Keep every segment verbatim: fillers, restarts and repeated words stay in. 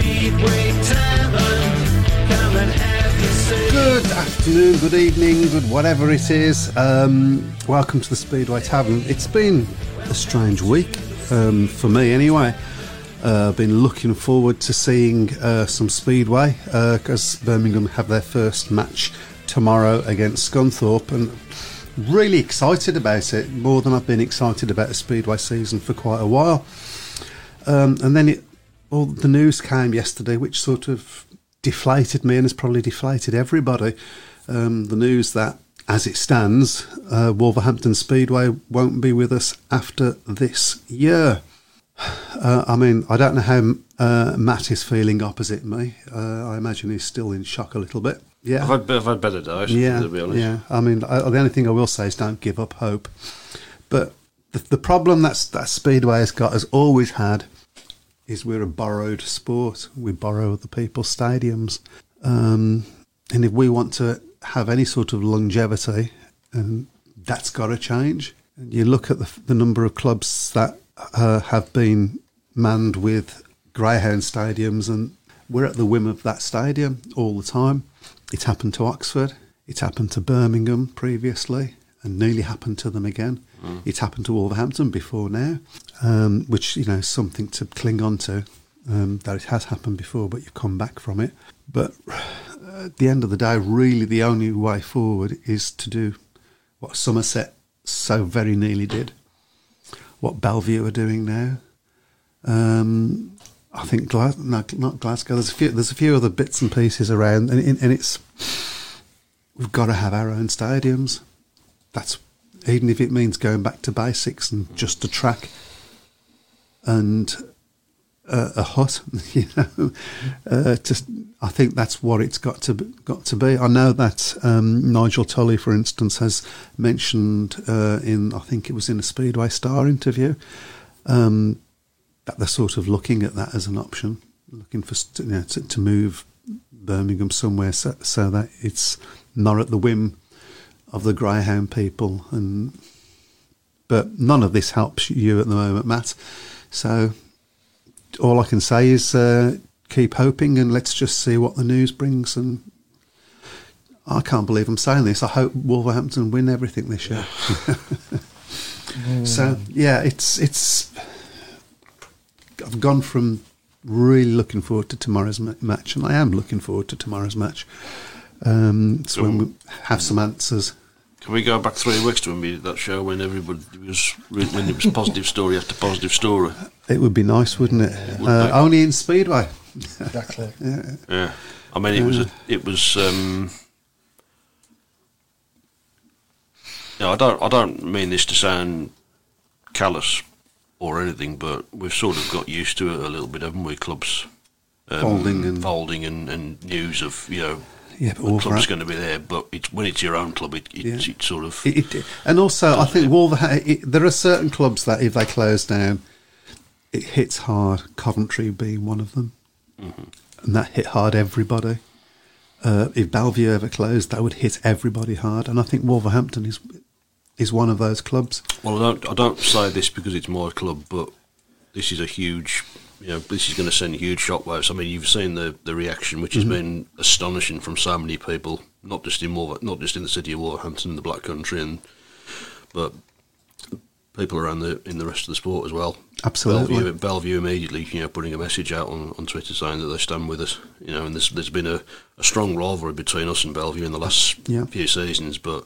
Speedway Tavern. Come and have your say. Good afternoon, good evening, good whatever it is. Um, welcome to the Speedway Tavern. It's been a strange week, um, for me anyway. I've uh, been looking forward to seeing uh, some Speedway because uh, Birmingham have their first match tomorrow against Scunthorpe, and really excited about it, more than I've been excited about a Speedway season for quite a while. Um, and then it, all the news came yesterday, which sort of deflated me and has probably deflated everybody. Um, the news that, as it stands, uh, Wolverhampton Speedway won't be with us after this year. Uh, I mean, I don't know how uh, Matt is feeling opposite me. Uh, I imagine he's still in shock a little bit. Yeah, I've had, I've had better days, yeah, to be honest. Yeah, I mean, I, the only thing I will say is don't give up hope. But the, the problem that's, that Speedway has got, has always had, is we're a borrowed sport. We borrow other people's stadiums. Um, and if we want to have any sort of longevity, um, that's got to change. And you look at the, the number of clubs that uh, have been manned with Greyhound stadiums, and we're at the whim of that stadium all the time. It happened to Oxford, it happened to Birmingham previously, and nearly happened to them again. Mm. It happened to Wolverhampton before now, um, which, you know, is something to cling on to, um, that it has happened before, but you've come back from it. But at the end of the day, really the only way forward is to do what Somerset so very nearly did, what Bellevue are doing now. Um... I think Gla- no, not Glasgow. There's a few. There's a few other bits and pieces around, and, and it's we've got to have our own stadiums. That's even if it means going back to basics and just a track and uh, a hut. You know, uh, to, I think that's what it's got to got to be. I know that um, Nigel Tully, for instance, has mentioned uh, in I think it was in a Speedway Star interview. Um, that they're sort of looking at that as an option, looking for, you know, to, to move Birmingham somewhere so, so that it's not at the whim of the Greyhound people. And but none of this helps you at the moment, Matt. So all I can say is uh, keep hoping, and let's just see what the news brings. And I can't believe I'm saying this. I hope Wolverhampton win everything this year. mm. So yeah, it's it's. I've gone from really looking forward to tomorrow's ma- match, and I am looking forward to tomorrow's match. Um, so when we have some answers. Can we go back three weeks to when we did that show, when everybody was when it was positive story after positive story? It would be nice, wouldn't it? it would uh, only in Speedway. Exactly. yeah. yeah. I mean, it uh, was a, it was. Um, no, I don't. I don't mean this to sound callous or anything, but we've sort of got used to it a little bit, haven't we? Clubs um, folding and folding and, and news of, you know, yeah, the club's going to be there, but it's, when it's your own club, it, it, yeah. it, it sort of... It, it, and also, I think Wolverhampton, there are certain clubs that if they close down, it hits hard, Coventry being one of them. Mm-hmm. And that hit hard everybody. Uh, if Bellevue ever closed, that would hit everybody hard. And I think Wolverhampton is... is one of those clubs. Well, I don't I don't say this because it's my club, but this is a huge, you know, this is going to send huge shockwaves. I mean, you've seen the, the reaction, which mm-hmm. has been astonishing from so many people, not just in Wolver- not just in the city of Wolverhampton, the Black Country, and but people around the in the rest of the sport as well. Absolutely. Bellevue, Bellevue immediately, you know, putting a message out on, on Twitter saying that they stand with us, you know, and there's, there's been a, a strong rivalry between us and Bellevue in the last yeah. few seasons, but...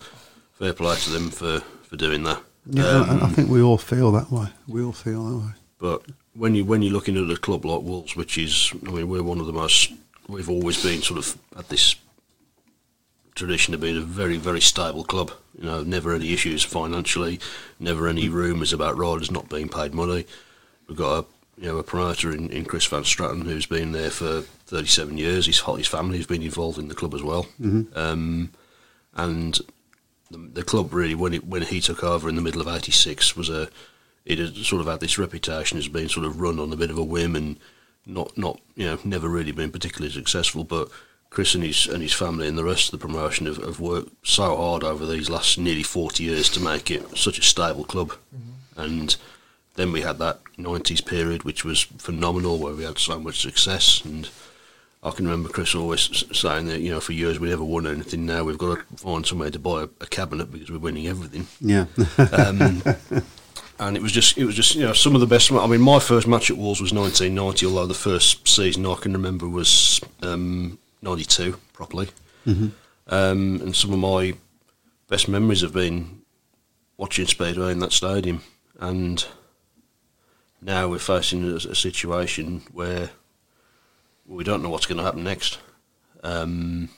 fair play to them for, for doing that. Yeah, um, I think we all feel that way. We all feel that way. But when you when you're looking at a club like Wolves, which is, I mean, we're one of the most. We've always been sort of had this tradition of being a very very stable club. You know, never any issues financially, never any rumours about riders not being paid money. We've got a you know a promoter in, in Chris Van Straten who's been there for thirty-seven years. His his family has been involved in the club as well, mm-hmm. um, and. The club really, when it, when he took over in the middle of eighty-six, was a it had sort of had this reputation as being sort of run on a bit of a whim and not, not you know never really been particularly successful. But Chris and his and his family and the rest of the promotion have, have worked so hard over these last nearly forty years to make it such a stable club. Mm-hmm. And then we had that nineties period, which was phenomenal, where we had so much success. And I can remember Chris always saying that, you know, for years we never won anything. Now we've got to find somewhere to buy a, a cabinet because we're winning everything. Yeah. um, and it was just, it was just, you know, some of the best. I mean, my first match at Wolves was nineteen ninety, although the first season I can remember was um, ninety-two properly. Mm-hmm. Um, and some of my best memories have been watching Speedway in that stadium. And now we're facing a, a situation where we don't know what's going to happen next. Um,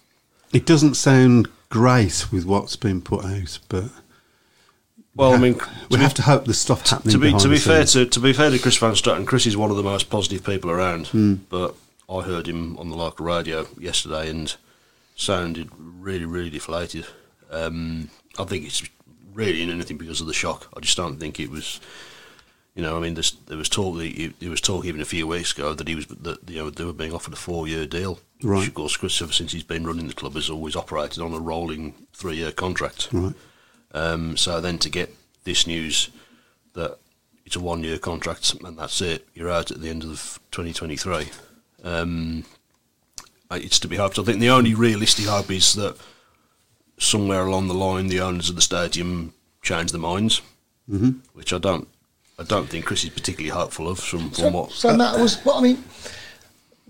it doesn't sound great with what's been put out, but well, ha- I mean, we have to hope there's stuff happening. To be to be fair to to be fair to Chris Van Straten, Chris is one of the most positive people around. Mm. But I heard him on the local radio yesterday and sounded really, really deflated. Um, I think it's really in anything because of the shock. I just don't think it was. You know, I mean, this, there was talk. He, he was talk even a few weeks ago that he was that you know they were being offered a four-year deal. Right. Which of course, Chris, ever since he's been running the club, has always operated on a rolling three-year contract. Right. Um, so then to get this news that it's a one-year contract and that's it, you're out at the end of twenty twenty-three. Um, it's to be hoped. I think the only realistic hope is that somewhere along the line, the owners of the stadium change their minds, mm-hmm. which I don't. I don't think Chris is particularly hopeful of from, from so, what... So, Matt, was, well, I mean,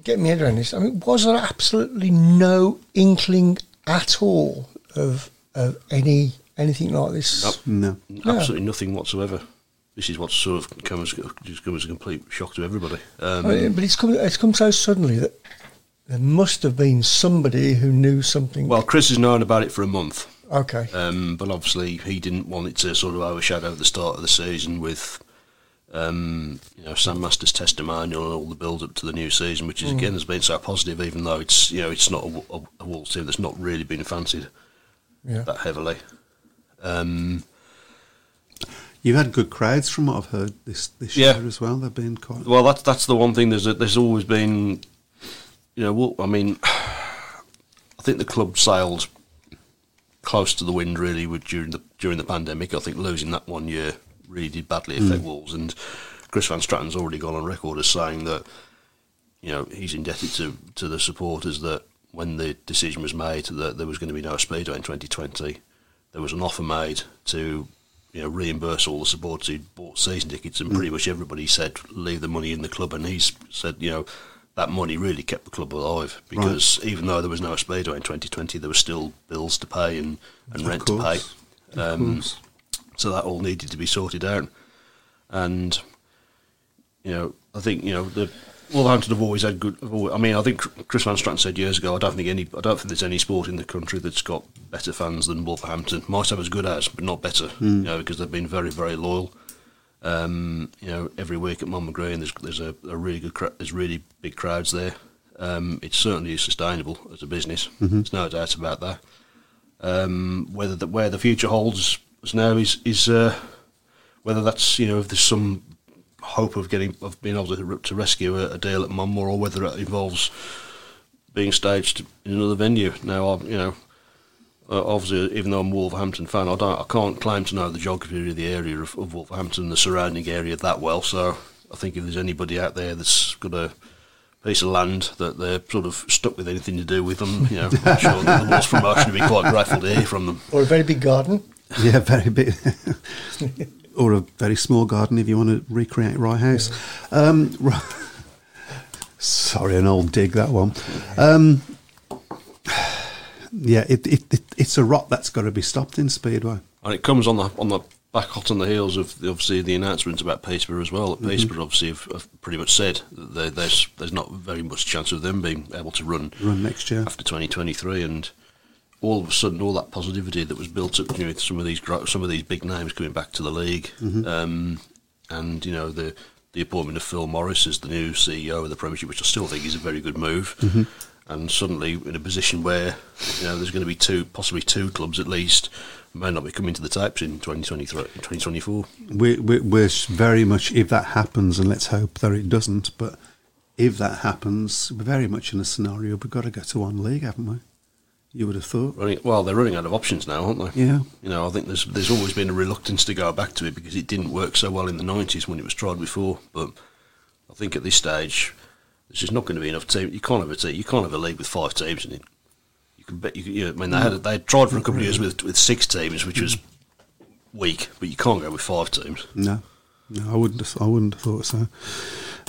get my head around this. I mean, was there absolutely no inkling at all of, of any anything like this? Nope. No. no. Absolutely nothing whatsoever. This is what's sort of come as, just come as a complete shock to everybody. Um, I mean, but it's come, it's come so suddenly that there must have been somebody who knew something. Well, Chris has known about it for a month. Okay. Um, but obviously he didn't want it to sort of overshadow the start of the season with... Um, you know, Sam Masters' testimonial and all the build-up to the new season, which is mm. again has been so positive, even though it's you know it's not a, a, a Wolves team that's not really been fancied yeah. that heavily. Um, You've had good crowds, from what I've heard this this yeah. year as well. They've been quite well. That's that's the one thing. There's a, there's always been, you know, I mean, I think the club sailed close to the wind really with, during the during the pandemic. I think losing that one year really did badly affect mm. Wolves, and Chris Van Straten's already gone on record as saying that, you know, he's indebted to, to the supporters that when the decision was made that there was going to be no Speedway in twenty twenty, there was an offer made to, you know, reimburse all the supporters who bought season tickets, and mm. pretty much everybody said leave the money in the club, and he's said, you know, that money really kept the club alive because right. even though there was no Speedway in twenty twenty, there were still bills to pay and, and rent course. to pay. Um, So that all needed to be sorted out, and you know, I think you know the Wolverhampton have always had good. Always, I mean, I think Chris Van Straten said years ago, I don't think any, I don't think there's any sport in the country that's got better fans than Wolverhampton. Might have as good as, but not better. Mm. You know, because they've been very, very loyal. Um, you know, every week at Monmore Green, there's there's a, a really good, cra- there's really big crowds there. Um, it certainly is sustainable as a business. Mm-hmm. There's no doubt about that. Um, whether the, where the future holds. Now is is uh, whether that's you know if there's some hope of getting of being able to to rescue a, a deal at Monmore, or whether it involves being staged in another venue. Now I'm you know uh, obviously even though I'm a Wolverhampton fan, I don't I can't claim to know the geography of the area of, of Wolverhampton, the surrounding area that well. So I think if there's anybody out there that's got a piece of land that they're sort of stuck with anything to do with them, you know, I'm sure that the Wolves promotion would be quite grateful to hear from them. Or a very big garden. Yeah, very big, or a very small garden if you want to recreate Rye House. Um, right. Sorry, an old dig that one. Um, yeah, it, it, it it's a rot that's got to be stopped in Speedway, and it comes on the on the back hot on the heels of the, obviously the announcements about Peterborough as well. That Peterborough mm-hmm. obviously have, have pretty much said that they, there's there's not very much chance of them being able to run run next year after twenty twenty-three and. All of a sudden, all that positivity that was built up, you know, with some of these some of these big names coming back to the league, mm-hmm. um, and you know the the appointment of Phil Morris as the new C E O of the Premiership, which I still think is a very good move. Mm-hmm. And suddenly, in a position where you know there's going to be two, possibly two clubs at least, may not be coming to the tapes in twenty twenty-three, twenty twenty-four. We're, we're very much, if that happens, and let's hope that it doesn't. But if that happens, we're very much in a scenario we've got to go to one league, haven't we? you would have thought. Running, well, they're running out of options now, aren't they? Yeah. You know, I think there's there's always been a reluctance to go back to it because it didn't work so well in the nineties when it was tried before. But I think at this stage, there's just not going to be enough teams. You can't have a team. You can't have a league with five teams in it. You can bet. You, you know, I mean, they had they had tried for a couple of years with with six teams, which was weak. But you can't go with five teams. No. No, I wouldn't have, I wouldn't have thought so.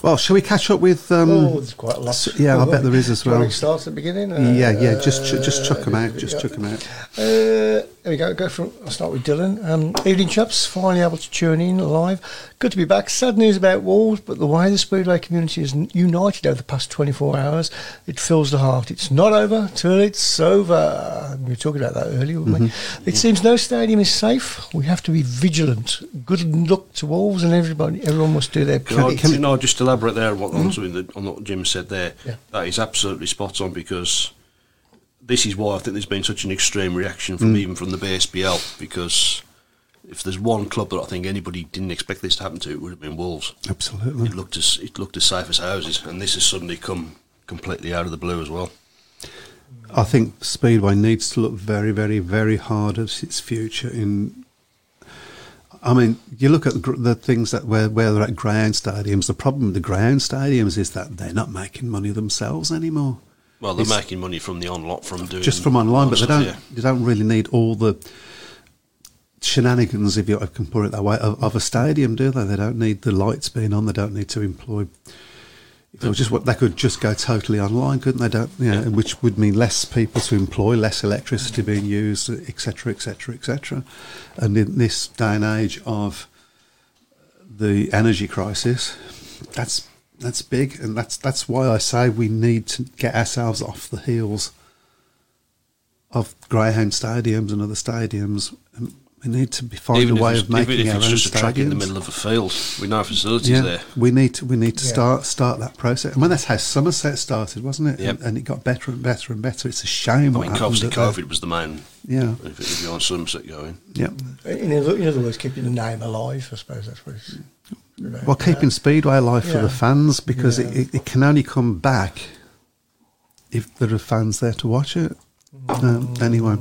Well, shall we catch up with... Um, oh, there's quite a lot. So, yeah, I bet there is as well. Do you want to start at the beginning? Uh, yeah, yeah, just ch- just chuck uh, them out, just chuck them out. Uh, there we go, go from, I'll start with Dylan. Um, evening, chaps, finally able to tune in live. Good to be back. Sad news about Wolves, but the way the Speedway community is united over the past twenty-four hours, it fills the heart. It's not over till it's over. We were talking about that earlier, weren't we? Mm-hmm. It seems no stadium is safe. We have to be vigilant. Good luck to Wolves and everybody. Everyone must do their part. Can I just elaborate there on what, mm-hmm. on what Jim said there? Yeah. That is absolutely spot on, because this is why I think there's been such an extreme reaction from mm. even from the B S P A, because if there's one club that I think anybody didn't expect this to happen to, it would have been Wolves. Absolutely. It looked as it looked as safe as houses, and this has suddenly come completely out of the blue as well. I think Speedway needs to look very, very, very hard at its future. In, I mean, you look at the, the things that where, where they're at ground stadiums. The problem with the ground stadiums is that they're not making money themselves anymore. Well, they're it's, making money from the on-lot, from doing... Just from online, but they don't, yeah. they don't really need all the shenanigans, if you can put it that way, of, of a stadium, do they? They don't need the lights being on. They don't need to employ... They, just, they could just go totally online, couldn't they? Don't, you know, yeah. Which would mean less people to employ, less electricity being used, et cetera, et cetera, et cetera. And in this day and age of the energy crisis, that's... That's big, and that's that's why I say we need to get ourselves off the heels of Greyhound stadiums and other stadiums. And we need to be find even a way of making even if our it's own just a track in the middle of a field. We know facilities yeah, there. We need to we need to yeah. start start that process. I mean, that's how Somerset started, wasn't it? Yep. And, and it got better and better and better. It's a shame. I mean, obviously COVID was the main. Yeah. If it was on Somerset going. Yeah. In other words, keeping the name alive. I suppose that's what it's... Well, keeping Speedway alive yeah. for the fans, because yeah. it, it can only come back if there are fans there to watch it. Um, anyway,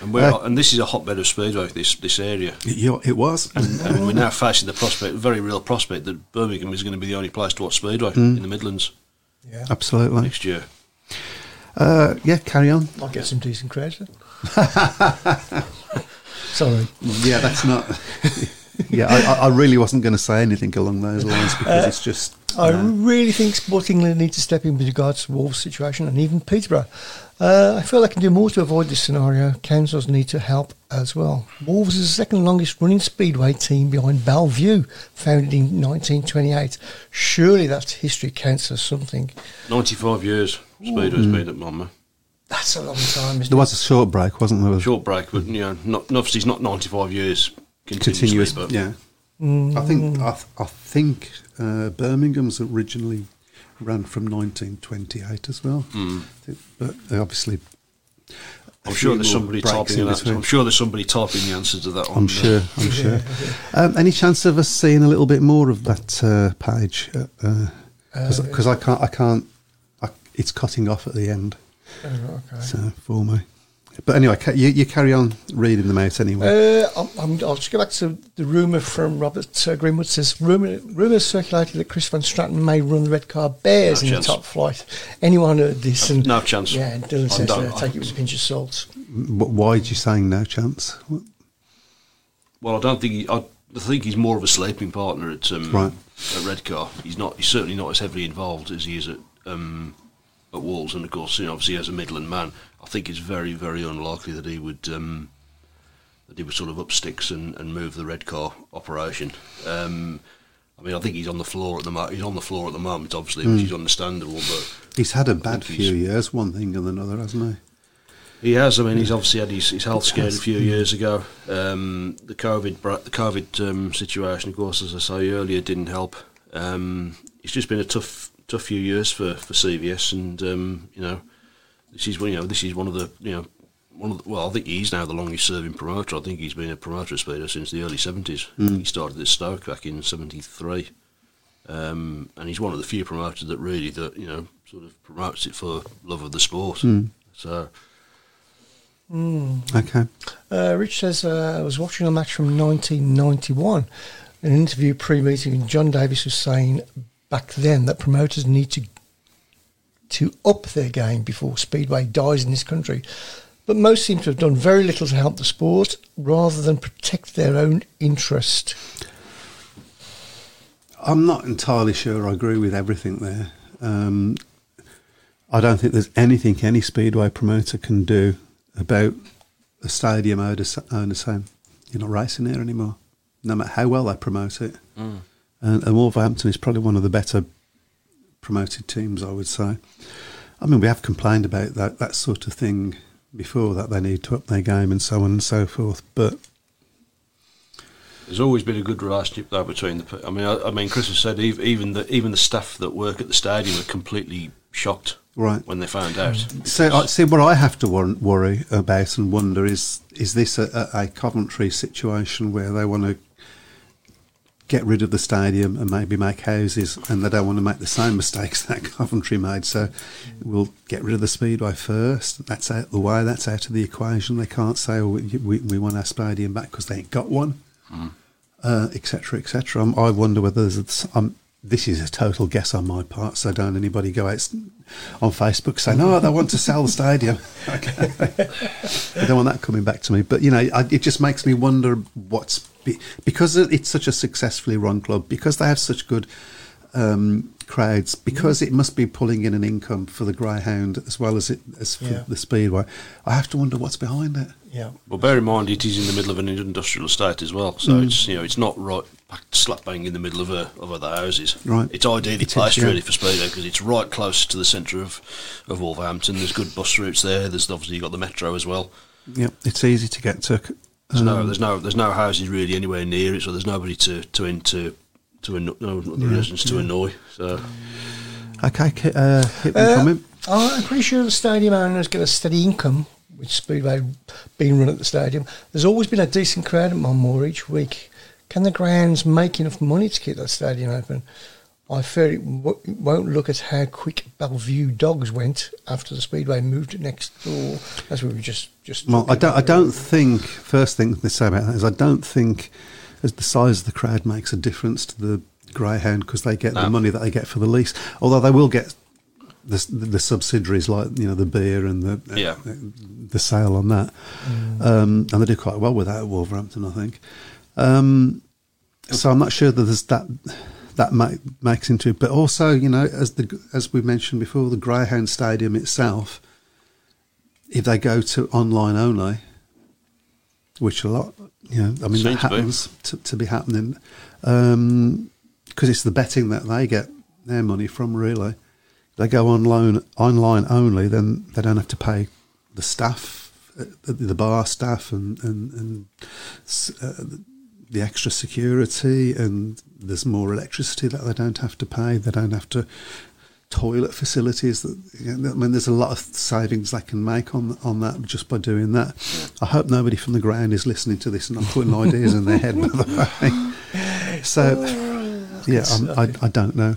and we're uh, and this is a hotbed of Speedway. This this area, it, it was, and, and we're now facing the prospect, very real prospect, that Birmingham is going to be the only place to watch Speedway mm. in the Midlands. Yeah, absolutely. Next year. Uh, yeah, carry on. I'll get some decent credit. Sorry. Yeah, that's not. yeah, I, I really wasn't going to say anything along those lines, because uh, it's just... I know. really think Sporting England need to step in with regards to Wolves' situation, and even Peterborough. Uh, I feel they can do more to avoid this scenario. Councils need to help as well. Wolves is the second longest running Speedway team behind Bellevue, founded in nineteen twenty-eight. Surely that history counts as something. ninety-five years Speedway's mm. been at Monmouth. That's a long time, isn't it? There was a short break, wasn't there? Short break, but you know, not, obviously it's not ninety-five years Continuous, but yeah. Mm. I think I, I think uh, Birmingham's originally ran from nineteen twenty-eight as well, mm. but obviously, I'm sure there's somebody typing that. I'm sure there's somebody typing the answer to that. I'm on sure. There. I'm sure. um, any chance of us seeing a little bit more of that uh, page? Because uh, uh, I can't. I can't. I, it's cutting off at the end. Oh, okay. So for me. But anyway, you, you carry on reading them out anyway. Uh, I'm, I'm, I'll just go back to the rumour from Robert uh, Greenwood. Says rumour rumours circulated that Chris Van Straten may run the red car bears no in chance. the top flight. Anyone heard this? And, no chance. Yeah, and Dylan I'm says uh, take it with a pinch of salt. But why are you saying no chance? What? Well, I don't think he, I, I think he's more of a sleeping partner at um, right. at Redcar. He's not. He's certainly not as heavily involved as he is at um, at Wolves, and of course, you know, obviously as a Midland man. I think it's very, very unlikely that he would um, that he would sort of up sticks and, and move the red car operation. Um, I mean, I think he's on the floor at the mo- he's on the floor at the moment, obviously, mm. which is understandable. But he's had a I bad few years, one thing and another, hasn't he? He has. I mean, he's obviously had his, his health scare a few years ago. Um, the COVID the COVID um, situation, of course, as I say earlier, didn't help. Um, it's just been a tough tough few years for, for C V S, and um, you know. This is, you know, this is one of the, you know, one of the, well, I think he's now the longest serving promoter. I think he's been a promoter of Speedway since the early seventies. Mm. He started at Stoke back in seventy-three. Um, and he's one of the few promoters that really, that you know, sort of promotes it for love of the sport. Mm. So, Mm. Okay. Uh, Rich says, uh, I was watching a match from nineteen ninety-one. In an interview pre-meeting, and John Davies was saying back then that promoters need to to up their game before Speedway dies in this country. But most seem to have done very little to help the sport rather than protect their own interest. I'm not entirely sure I agree with everything there. Um, I don't think there's anything any Speedway promoter can do about a stadium owner saying, you're not racing here anymore, no matter how well they promote it. Mm. And, and Wolverhampton is probably one of the better promoted teams, I would say. I mean, we have complained about that, that sort of thing before, that they need to up their game and so on and so forth, but... There's always been a good relationship there between the... I mean, I, I mean, Chris has said even the even the staff that work at the stadium are completely shocked right. when they found out. So, I, see, what I have to wor- worry about and wonder is, is this a, a Coventry situation where they want to get rid of the stadium and maybe make houses, and they don't want to make the same mistakes that Coventry made, so we'll get rid of the Speedway first, that's out the way, that's out of the equation. They can't say, oh, we, we, we want our stadium back because they ain't got one, et cetera, et cetera. Um, I wonder whether there's... Um, this is a total guess on my part, so don't anybody go out on Facebook saying, oh, they want to sell the stadium. Okay. I don't want that coming back to me. But, you know, I, it just makes me wonder what's... Be, because it's such a successfully run club, because they have such good um, crowds, because it must be pulling in an income for the Greyhound as well as, it, as for yeah. the Speedway, I have to wonder what's behind it. Yeah. Well, bear in mind it is in the middle of an industrial estate as well, so mm. it's you know it's not right slap bang in the middle of a, of other houses. Right. It's ideally it placed is, yeah. really for Speedway because it's right close to the centre of, of Wolverhampton. There's good bus routes there. There's obviously you got the metro as well. Yeah, it's easy to get to. Um, there's no there's no there's no houses really anywhere near it, so there's nobody to to into to anno- no the yeah, residents yeah. to annoy. So okay, uh, hit me uh, comment. I'm pretty sure the stadium owner's got a steady income. Which Speedway being run at the stadium, there's always been a decent crowd at Monmore each week. Can the grounds make enough money to keep that stadium open? I fear it, w- it won't look at how quick Bellevue Dogs went after the Speedway moved next door. That's what we just just. Well, I don't. I don't think. First thing they say about that is I don't think, as the size of the crowd makes a difference to the Greyhound because they get no. the money that they get for the lease. Although they will get. The, the subsidiaries like you know the beer and the yeah. uh, the sale on that, mm. um, and they do quite well with that at Wolverhampton, I think. Um, so I'm not sure that there's that that make, makes into it. But also, you know, as the as we mentioned before, the Greyhound Stadium itself, if they go to online only, which a lot, you know, I mean, that happens to, to be happening, because um, it's the betting that they get their money from, really. They go on loan, online only, then they don't have to pay the staff, the bar staff and, and, and uh, the extra security, and there's more electricity that they don't have to pay. They don't have to toilet facilities. That, you know, I mean, there's a lot of savings they can make on on that just by doing that. I hope nobody from the ground is listening to this and I'm putting ideas in their head, by the way. So, yeah, I'm, I, I don't know.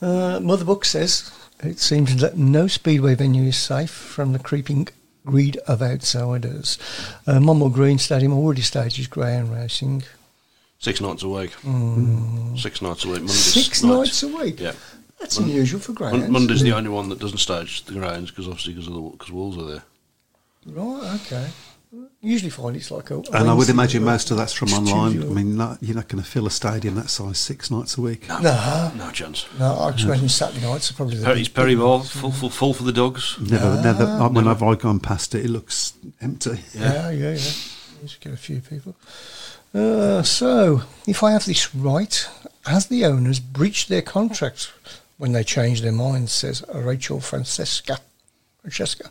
Uh, Mother Book says, it seems that no Speedway venue is safe from the creeping greed of outsiders. Uh, Monmore Green Stadium already stages greyhound racing. Six nights a week. Mm. Six nights a week. Monday's Six night. nights a week? Yeah. That's Mon- unusual for greyhounds. Mon- Monday's the only one that doesn't stage the greyhounds because obviously because the walls are there. Right, okay. Usually find it's like a... a and I would imagine most of that's from online. Studio. I mean, not, you're not going to fill a stadium that size six nights a week. No. No, no chance. No, I just no. imagine Saturday nights are probably... The Perry's Perry Barr, full, full, full for the dogs. Never, no. never. I, when never. I've gone past it, it looks empty. Yeah, yeah, yeah. yeah. Just get a few people. Uh, so, if I have this right, has the owners breached their contract when they changed their minds, says Rachel Francesca. Francesca.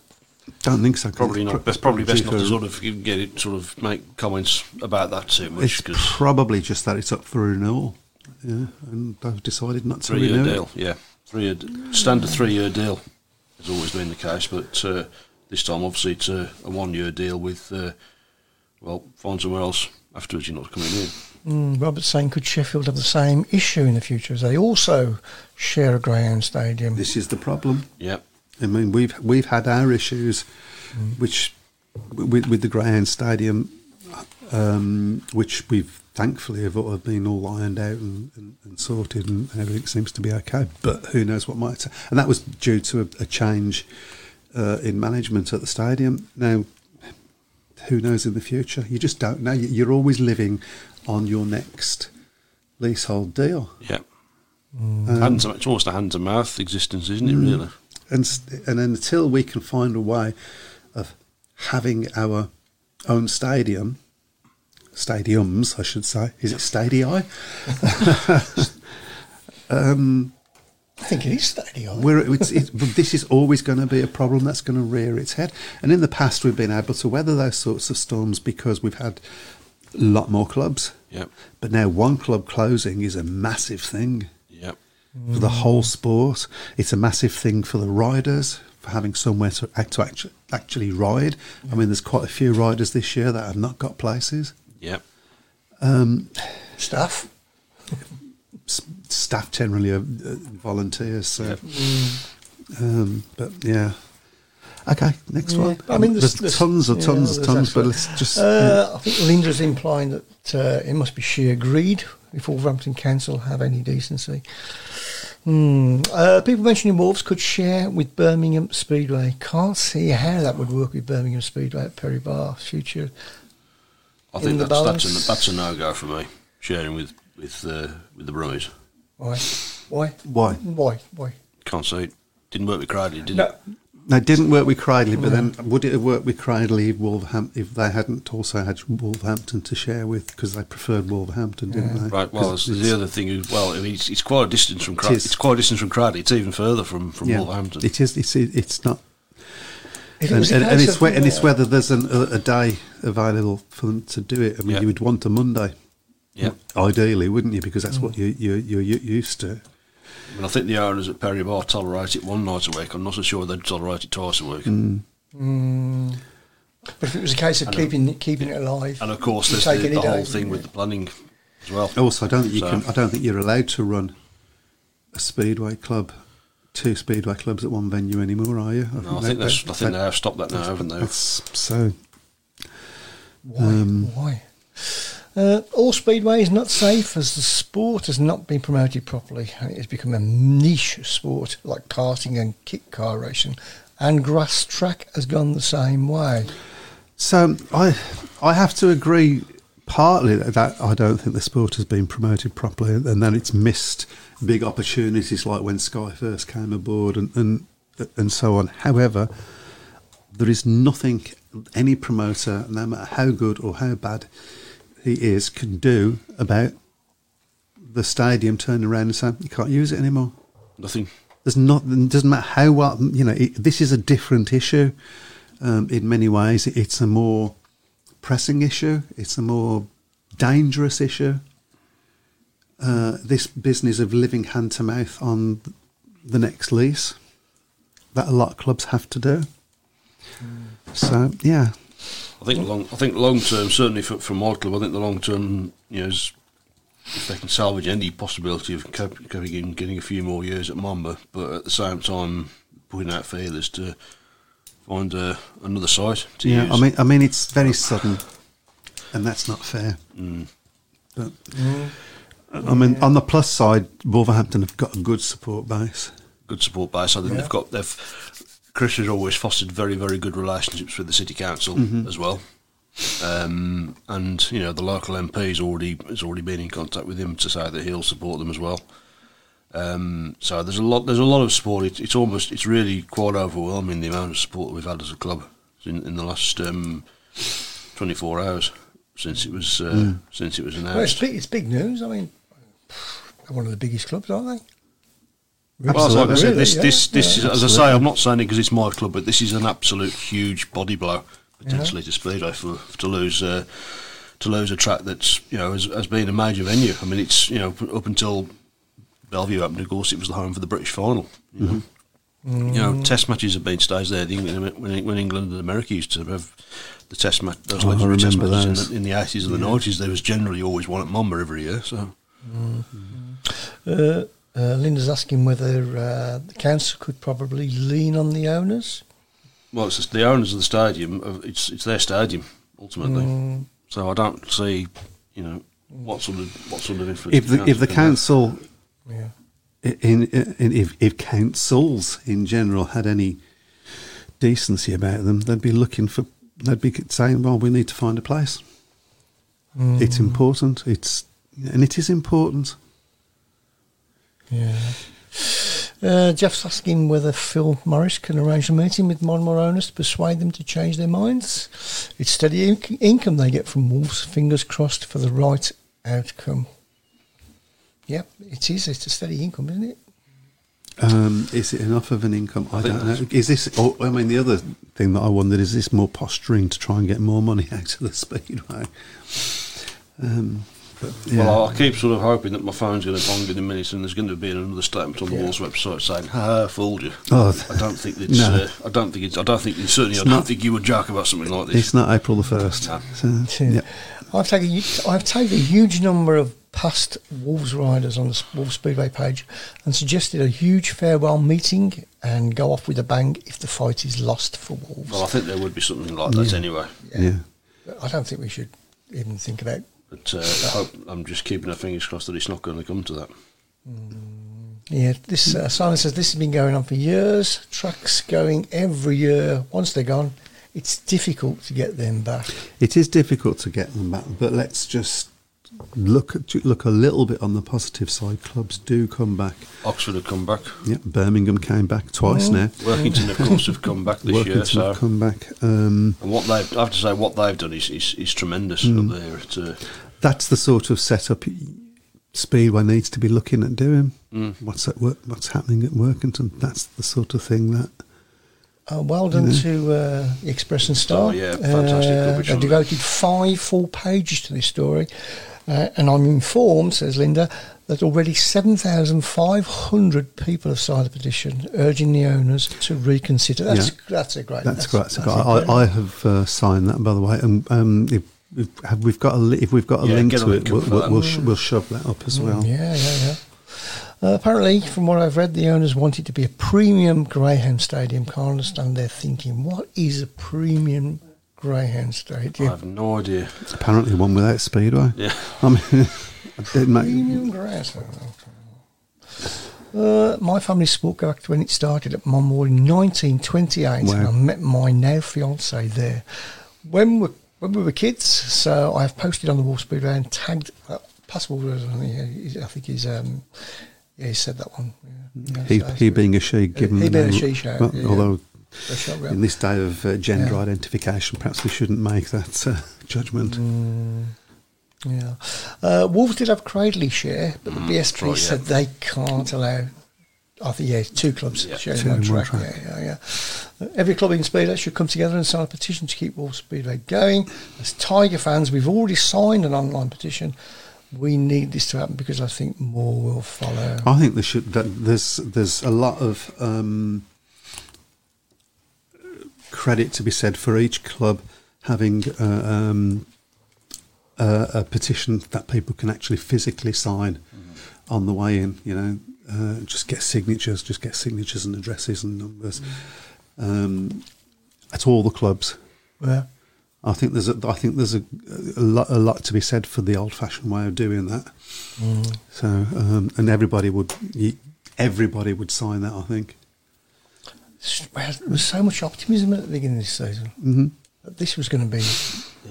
Don't think so. Probably not. It's probably best not to sort of get it. Sort of make comments about that too much. It's probably just that it's up for renewal, yeah, and they've decided not to renew. Three-year deal, yeah. Three-year standard three-year deal has always been the case, but uh, this time obviously it's a, a one-year deal with. Uh, well, find somewhere else afterwards. You're not coming in. Mm, Robert's saying, could Sheffield have the same issue in the future as they also share a greyhound stadium? This is the problem. Yeah. I mean, we've we've had our issues, mm. which with, with the Grey End Stadium, um, which we've thankfully have, have been all ironed out and, and, and sorted, and everything seems to be okay. But who knows what might? And that was due to a, a change uh, in management at the stadium. Now, who knows in the future? You just don't know. You're always living on your next leasehold deal. Yeah. Mm. Um, hands, it's almost a hand-to-mouth existence, isn't it, mm, really? And and until we can find a way of having our own stadium, stadiums, I should say. Is it stadii? um, I think it is stadii. We're, it's, it's, this is always going to be a problem that's going to rear its head. And in the past, we've been able to weather those sorts of storms because we've had a lot more clubs. Yep. But now one club closing is a massive thing. Yep. For the whole sport. It's a massive thing for the riders, for having somewhere to, act, to actu- actually ride. Yep. I mean, there's quite a few riders this year that have not got places. Yep. Um, staff. S- staff generally are uh, volunteers. So. Yep. Um, but, yeah. Okay, next yeah. one. I mean, there's, there's, there's tons and yeah, tons and tons, but let's just... Uh, yeah. I think Linda's implying that uh, it must be sheer greed if Wolverhampton Council have any decency. Mm. Uh, people mentioning Wolves could share with Birmingham Speedway. Can't see how that would work with Birmingham Speedway at Perry Barr. Future I think that's, that's, a, that's a no-go for me, sharing with, with, uh, with the Brummies. Why? Why? Why? Why? Why? Can't see it. Didn't work with Cradley, did no. it? No, it didn't work with Cradley, but no. then would it have worked with Cradley if, Wolverham- if they hadn't also had Wolverhampton to share with, because they preferred Wolverhampton, didn't yeah. they? Right, well, it's, the other thing is, well, I mean, it's, it's quite a distance from Cradley. It it's quite a distance from Cradley. It's even further from, from yeah, Wolverhampton. It is. It's, it's not... It and, and, and, it's we- and it's whether there's an, a, a day available for them to do it. I mean, yep. you would want a Monday, yep. ideally, wouldn't you? Because that's mm. what you, you, you're used to. And I think the owners at Perry Barr tolerate it one night a week. I'm not so sure they'd tolerate it twice a week. Mm. Mm. But if it was a case of and keeping it, keeping it alive, and of course there's the, the whole out, thing with it? the planning as well. Also, I don't think you so. can. I don't think you're allowed to run a speedway club, two speedway clubs at one venue anymore, are you? I no, think I think that's. I think they have stopped that now, haven't they? So why? Um, why? Uh, all speedway is not safe as the sport has not been promoted properly. It has become a niche sport like karting and kick car racing, and grass track has gone the same way. So I I have to agree partly that, that I don't think the sport has been promoted properly, and then it's missed big opportunities like when Sky first came aboard and, and, and so on. However, there is nothing any promoter, no matter how good or how bad he is, can do about the stadium turning around and saying you can't use it anymore. Nothing. There's not. It doesn't matter how well you know. It, this is a different issue um, in many ways. It's a more pressing issue. It's a more dangerous issue. Uh, this business of living hand to mouth on the next lease that a lot of clubs have to do. Mm. So yeah. I think long. I think long term, certainly for, for my club, I think the long term, you know, is if they can salvage any possibility of getting getting a few more years at Mamba, but at the same time putting out feelers to find uh, another site to yeah, use. I mean, I mean, it's very sudden, and that's not fair. Mm. But mm. I mean, yeah. on the plus side, Wolverhampton have got a good support base. Good support base. I think yeah. they've got they've. Chris has always fostered very, very good relationships with the City Council mm-hmm. as well. Um, and, you know, the local M P has already, has already been in contact with him to say that he'll support them as well. Um, so there's a lot there's a lot of support. It, it's almost, it's really quite overwhelming the amount of support we've had as a club in, in the last um, twenty-four hours since it was uh, mm. since it was announced. Well, it's, big, it's big news. I mean, they're one of the biggest clubs, aren't they? Well, like I said, really, this, yeah, this, this, yeah, is, as absolutely. I say, I'm not saying it because it's my club, but this is an absolute huge body blow potentially yeah. to Speedway for, for to lose, uh, to lose a track that's you know has, has been a major venue. I mean, it's you know up until Bellevue happened, of course, it was the home for the British final. You know, mm. you know Test matches have been staged there. The England, when, when England and America used to have the Test match, those oh, legendary Test matches those. in the eighties and the nineties, yeah. there was generally always one at Monmore every year. So. Mm-hmm. Uh, Uh, Linda's asking whether uh, the council could probably lean on the owners. Well, it's the owners of the stadium. It's it's their stadium ultimately. Mm. So I don't see, you know, what sort of what sort of influence. If the, the if the council, yeah. in, in, in if if councils in general had any decency about them, they'd be looking for. They'd be saying, "Well, we need to find a place. Mm. It's important. It's and it is important." Yeah. Uh, Jeff's asking whether Phil Morris can arrange a meeting with Monmore owners to persuade them to change their minds. It's steady in- income they get from Wolves, fingers crossed for the right outcome. Yep, it is. It's a steady income, isn't it? Um, is it enough of an income? I, I don't know. Is this? Oh, I mean, the other thing that I wondered is this more posturing to try and get more money out of the Speedway? Um, But, yeah. Well, I keep sort of hoping that my phone's going to bong in a minute and there's going to be another statement on the yeah. Wolves website saying, "Ha, I fooled you." Oh, th- I don't think it's. No. Uh, I don't think it's. I don't think it's, certainly. It's I don't not, think you would joke about something like this. It's not April the first. No. So, yeah. I've taken. I've taken a huge number of past Wolves riders on the Wolves Speedway page and suggested a huge farewell meeting and go off with a bang if the fight is lost for Wolves. Well, I think there would be something like that yeah. anyway. Yeah. yeah. But I don't think we should even think about. But uh, I hope I'm just keeping our fingers crossed that it's not going to come to that. Mm, yeah, this uh, Simon says this has been going on for years. Tracks going every year. Once they're gone, it's difficult to get them back. It is difficult to get them back, but let's just look at, look a little bit on the positive side. Clubs do come back. Oxford have come back. Yeah, Birmingham came back twice mm. now. Workington, of course, have come back this Workington year. So have come back. Um, and what they, I have to say, what they've done is is, is tremendous mm. up there. At, uh, That's the sort of setup Speedway needs to be looking at doing. Mm. What's at work, What's happening at Workington? That's the sort of thing that. Uh, well done yeah. to uh, Express and Star. Oh, yeah, fantastic uh, coverage. They devoted five full pages to this story. Uh, and I'm informed, says Linda, that already seven thousand five hundred people have signed the petition urging the owners to reconsider. That's yeah. that's a great... That's, that's great. That's that's I, I have uh, signed that, by the way. And um, if, if we've got a, li- if we've got a yeah, link to it, we'll, we'll, sh- we'll shove that up as mm, well. Yeah, yeah, yeah. Uh, apparently, from what I've read, the owners want it to be a premium Greyhound stadium. Can't understand their thinking. What is a premium Greyhound stadium? I have no idea. It's apparently one without Speedway. Yeah. I mean, I didn't make... Premium Greyhound. Uh, my family sport go back to when it started at Monmore in nineteen twenty-eight, wow. and I met my now fiancé there. When we, when we were kids, so I have posted on the Wolves Speedway and tagged... Uh, Passable words, I think he's... Um, Yeah, he said that one. Yeah. He, so he being a she, given he the being name, a she show, well, yeah. although yeah. in this day of uh, gender yeah. identification, perhaps we shouldn't make that uh, judgment. Mm, yeah, uh, Wolves did have Cradley share, but the mm, B S P A right, yeah. said they can't allow. I think yeah, two clubs yeah. sharing one track. track. Yeah, yeah, yeah. Every club in Speedway should come together and sign a petition to keep Wolves Speedway going. As Tiger fans, we've already signed an online petition. We need this to happen because I think more will follow. I think there should. There's there's a lot of um, credit to be said for each club having uh, um, a, a petition that people can actually physically sign mm-hmm. on the way in. You know, uh, just get signatures, just get signatures and addresses and numbers mm-hmm. um, at all the clubs. Yeah. I think there's a, I think there's a, a, lot, a lot to be said for the old-fashioned way of doing that. Mm. So, um, and everybody would everybody would sign that. I think well, there was so much optimism at the beginning of this season mm-hmm. that this was going to be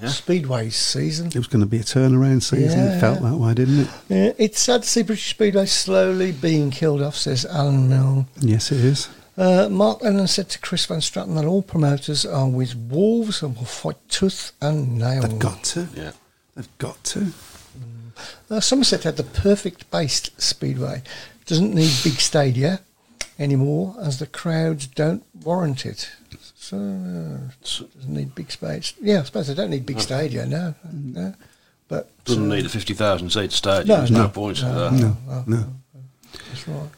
yeah. Speedway's season. It was going to be a turnaround season. Yeah. It felt that way, didn't it? Yeah. It's sad to see British Speedway slowly being killed off, says Alan Milne. Yes, it is. Uh, Mark Lennon said to Chris Van Straten that all promoters are with Wolves and will fight tooth and nail. They've got to. Yeah. They've got to. Mm. Uh, Somerset had the perfect based Speedway. Doesn't need big stadia anymore as the crowds don't warrant it. So, uh, doesn't need big space. Yeah, I suppose they don't need big no. stadia, no. no. But doesn't uh, need a fifty thousand seat stadium. No, There's no, no point no, to that. No, no, no. no. That's right.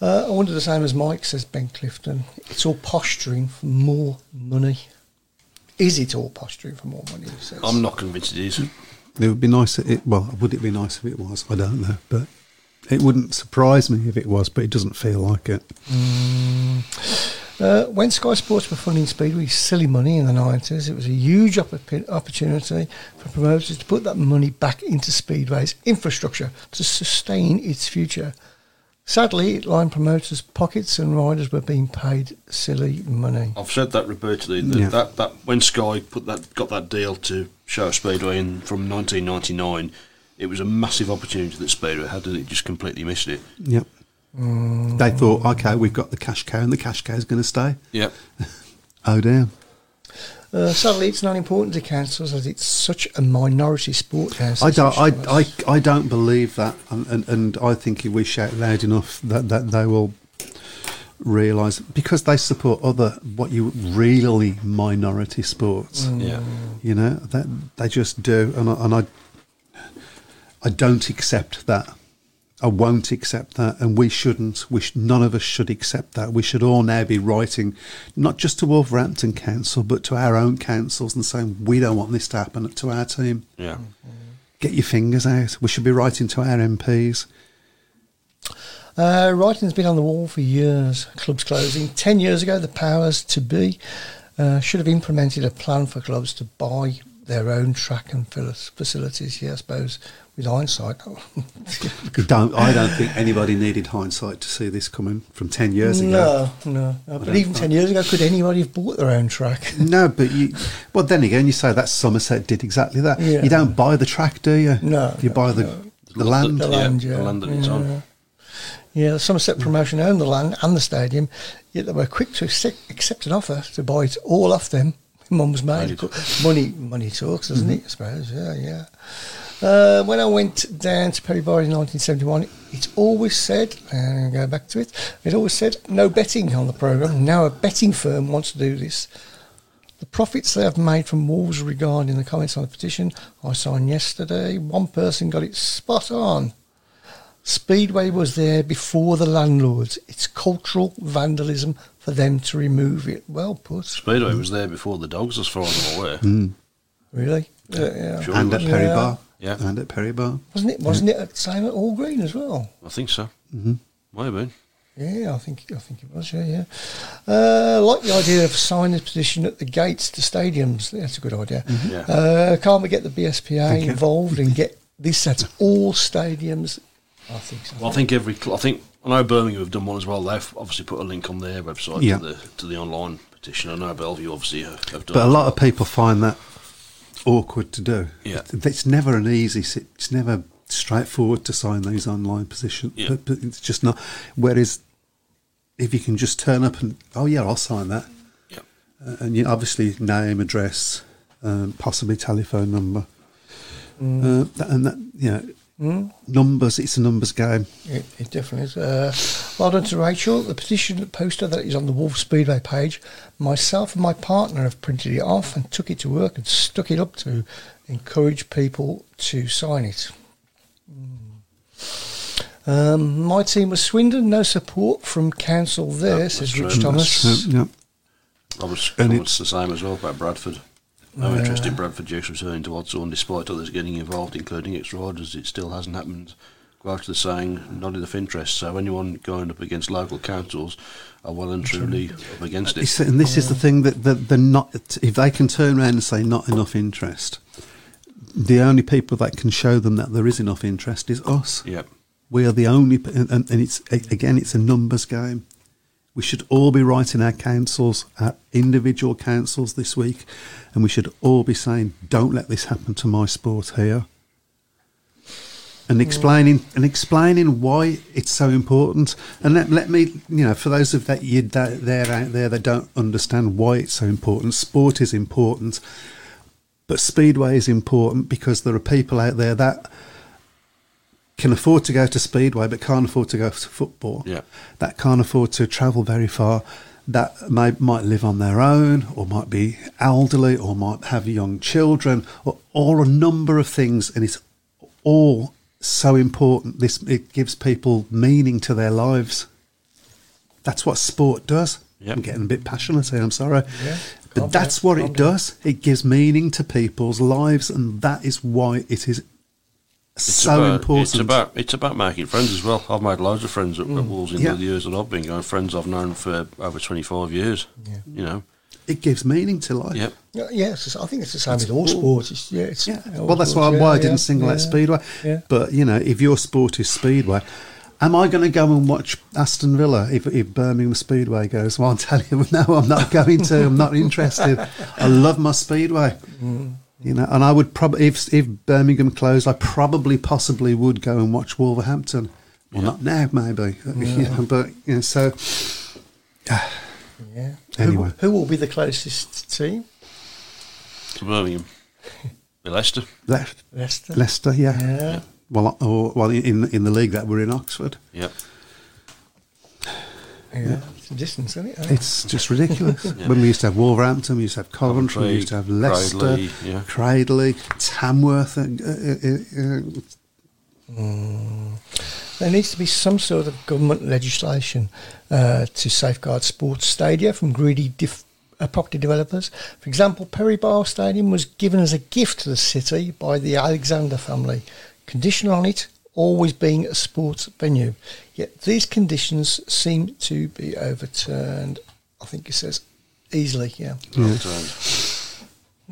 Uh, I wonder the same as Mike, says Ben Clifton. It's all posturing for more money. Is it all posturing for more money? Says. I'm not convinced it is. It would be nice if it, well, would it be nice if it was? I don't know, but it wouldn't surprise me if it was, but it doesn't feel like it. Mm. Uh, when Sky Sports were funding Speedway silly money in the nineties, it was a huge opp- opportunity for promoters to put that money back into Speedway's infrastructure to sustain its future. Sadly, it lined promoters' pockets and riders were being paid silly money. I've said that repeatedly. That, yeah. that, that when Sky put that got that deal to show Speedway in from nineteen ninety-nine, it was a massive opportunity that Speedway had, and it just completely missed it. Yep. Mm. They thought, okay, we've got the cash cow, and the cash cow is going to stay. Yep. Oh, damn. Uh, sadly, it's not important to councils as it's such a minority sport. I don't, I, I, I don't believe that, and, and, and I think if we shout loud enough, that, that they will realise, because they support other what you really minority sports. Mm. Yeah, you know that they just do, and I, and I, I don't accept that. I won't accept that, and we shouldn't. We sh- none of us should accept that. We should all now be writing, not just to Wolverhampton Council, but to our own councils and saying, we don't want this to happen to our team. Yeah. Mm-hmm. Get your fingers out. We should be writing to our M Ps. Uh, writing's been on the wall for years. Clubs closing. Ten years ago, the powers to be uh, should have implemented a plan for clubs to buy their own track and facilities here, I suppose. With hindsight, don't, I don't think anybody needed hindsight to see this coming from ten years ago. No, no. no but even ten years ago, could anybody have bought their own track? No, but you. Well, then again, you say that Somerset did exactly that. Yeah. You don't buy the track, do you? No. You no, buy the, no. the land. The land, yeah. yeah. The land that it's yeah. on. Yeah, the Somerset Promotion owned the land and the stadium, yet they were quick to accept an offer to buy it all off them. Mum's made. Money, money talks, doesn't mm-hmm. it? I suppose. Yeah, yeah. Uh, when I went down to Perry Barr in nineteen seventy-one, it always said, and go back to it, it always said no betting on the programme. Now a betting firm wants to do this. The profits they have made from Wolves regarding the comments on the petition I signed yesterday, one person got it spot on. Speedway was there before the landlords. It's cultural vandalism for them to remove it. Well put. Speedway was there before the dogs, as far as I'm aware. Mm. Really? Yeah. Uh, yeah. Sure and at Perry yeah. Barr. Yeah, and at Perry Barr. Wasn't it? Wasn't yeah. it at same at All Green as well? I think so. Mm-hmm. Might have been. Yeah, I think I think it was. Yeah, yeah. Uh, like the idea of signing a petition at the gates to stadiums. That's a good idea. Mm-hmm. Yeah. Uh, can't we get the B S P A Thank involved and get this at all stadiums? I think so. Well, I think every. Cl- I think I know Birmingham have done one as well. They've obviously put a link on their website yeah. to the to the online petition. I know Bellevue obviously have, have done. But a lot well. of people find that awkward to do. Yeah, it's never an easy. It's never straightforward to sign these online positions. Yeah. But, but it's just not. Whereas, if you can just turn up and oh yeah, I'll sign that. Yeah, uh, and you obviously name, address, um, possibly telephone number, mm. uh, that, and that you know. Mm. Numbers, it's a numbers game. It, it definitely is. Uh, well done to Rachel. The petition poster that is on the Wolf Speedway page, myself and my partner have printed it off and took it to work and stuck it up to encourage people to sign it. Mm. Um, my team was Swindon, no support from council there, yep, says Rich true. Thomas. True, yep. I was it's the same as well about Bradford. No yeah. interest in Bradford Jukes returning to Oddshawn despite others getting involved, including ex-riders. It still hasn't happened. Quite the saying, not enough interest. So anyone going up against local councils are well and truly up against it. And this is the thing that they're not. If they can turn around and say not enough interest, the only people that can show them that there is enough interest is us. Yep, we are the only. And it's again, it's a numbers game. We should all be writing our councils, our individual councils this week, and we should all be saying, don't let this happen to my sport here. And explaining and explaining why it's so important. And let, let me, you know, for those of that you that, there out there that don't understand why it's so important, sport is important, but Speedway is important because there are people out there that can afford to go to Speedway but can't afford to go to football, yeah. that can't afford to travel very far, that may, might live on their own or might be elderly or might have young children or, or a number of things, and it's all so important. This it gives people meaning to their lives. That's what sport does. Yep. I'm getting a bit passionate here, I'm sorry. Yeah. But I'll that's what I'll it do. does. It gives meaning to people's lives, and that is why it is It's so about, important. It's about it's about making friends as well. I've made loads of friends at, mm. at Wolves in yeah. the years that I've been going. Friends I've known for over twenty-five years. Yeah. You know, it gives meaning to life. Yep. Yeah, yeah. It's just, I think it's the same it's with all sports. It's, yeah, it's yeah. All well, that's sports, why yeah, why I yeah, didn't single yeah, out Speedway. Yeah. But you know, if your sport is Speedway, am I going to go and watch Aston Villa if, if Birmingham Speedway goes? Well, I'm telling you, no, I'm not going to. I'm not interested. I love my Speedway. Mm. You know, and I would probably, if if Birmingham closed, I probably possibly would go and watch Wolverhampton. Well, yeah. not now, maybe. Yeah. Yeah, but you know, so yeah. Anyway, who, who will be the closest team to Birmingham? Leicester. Le- Leicester. Leicester. Yeah. yeah. yeah. Well, or, well, in in the league that we're in, Oxford. Yep. Yeah. yeah. It's a distance, isn't it? Oh. It's just ridiculous. yeah. When we used to have Wolverhampton, we used to have Coventry, Coventry we used to have Leicester, Cradley, yeah. Cradley Tamworth. And, uh, uh, uh. Mm. There needs to be some sort of government legislation uh, to safeguard sports stadia from greedy dif- uh, property developers. For example, Perry Barr Stadium was given as a gift to the city by the Alexander family, conditional on it always being a sports venue. Yet these conditions seem to be overturned, I think it says, easily, yeah. Overturned.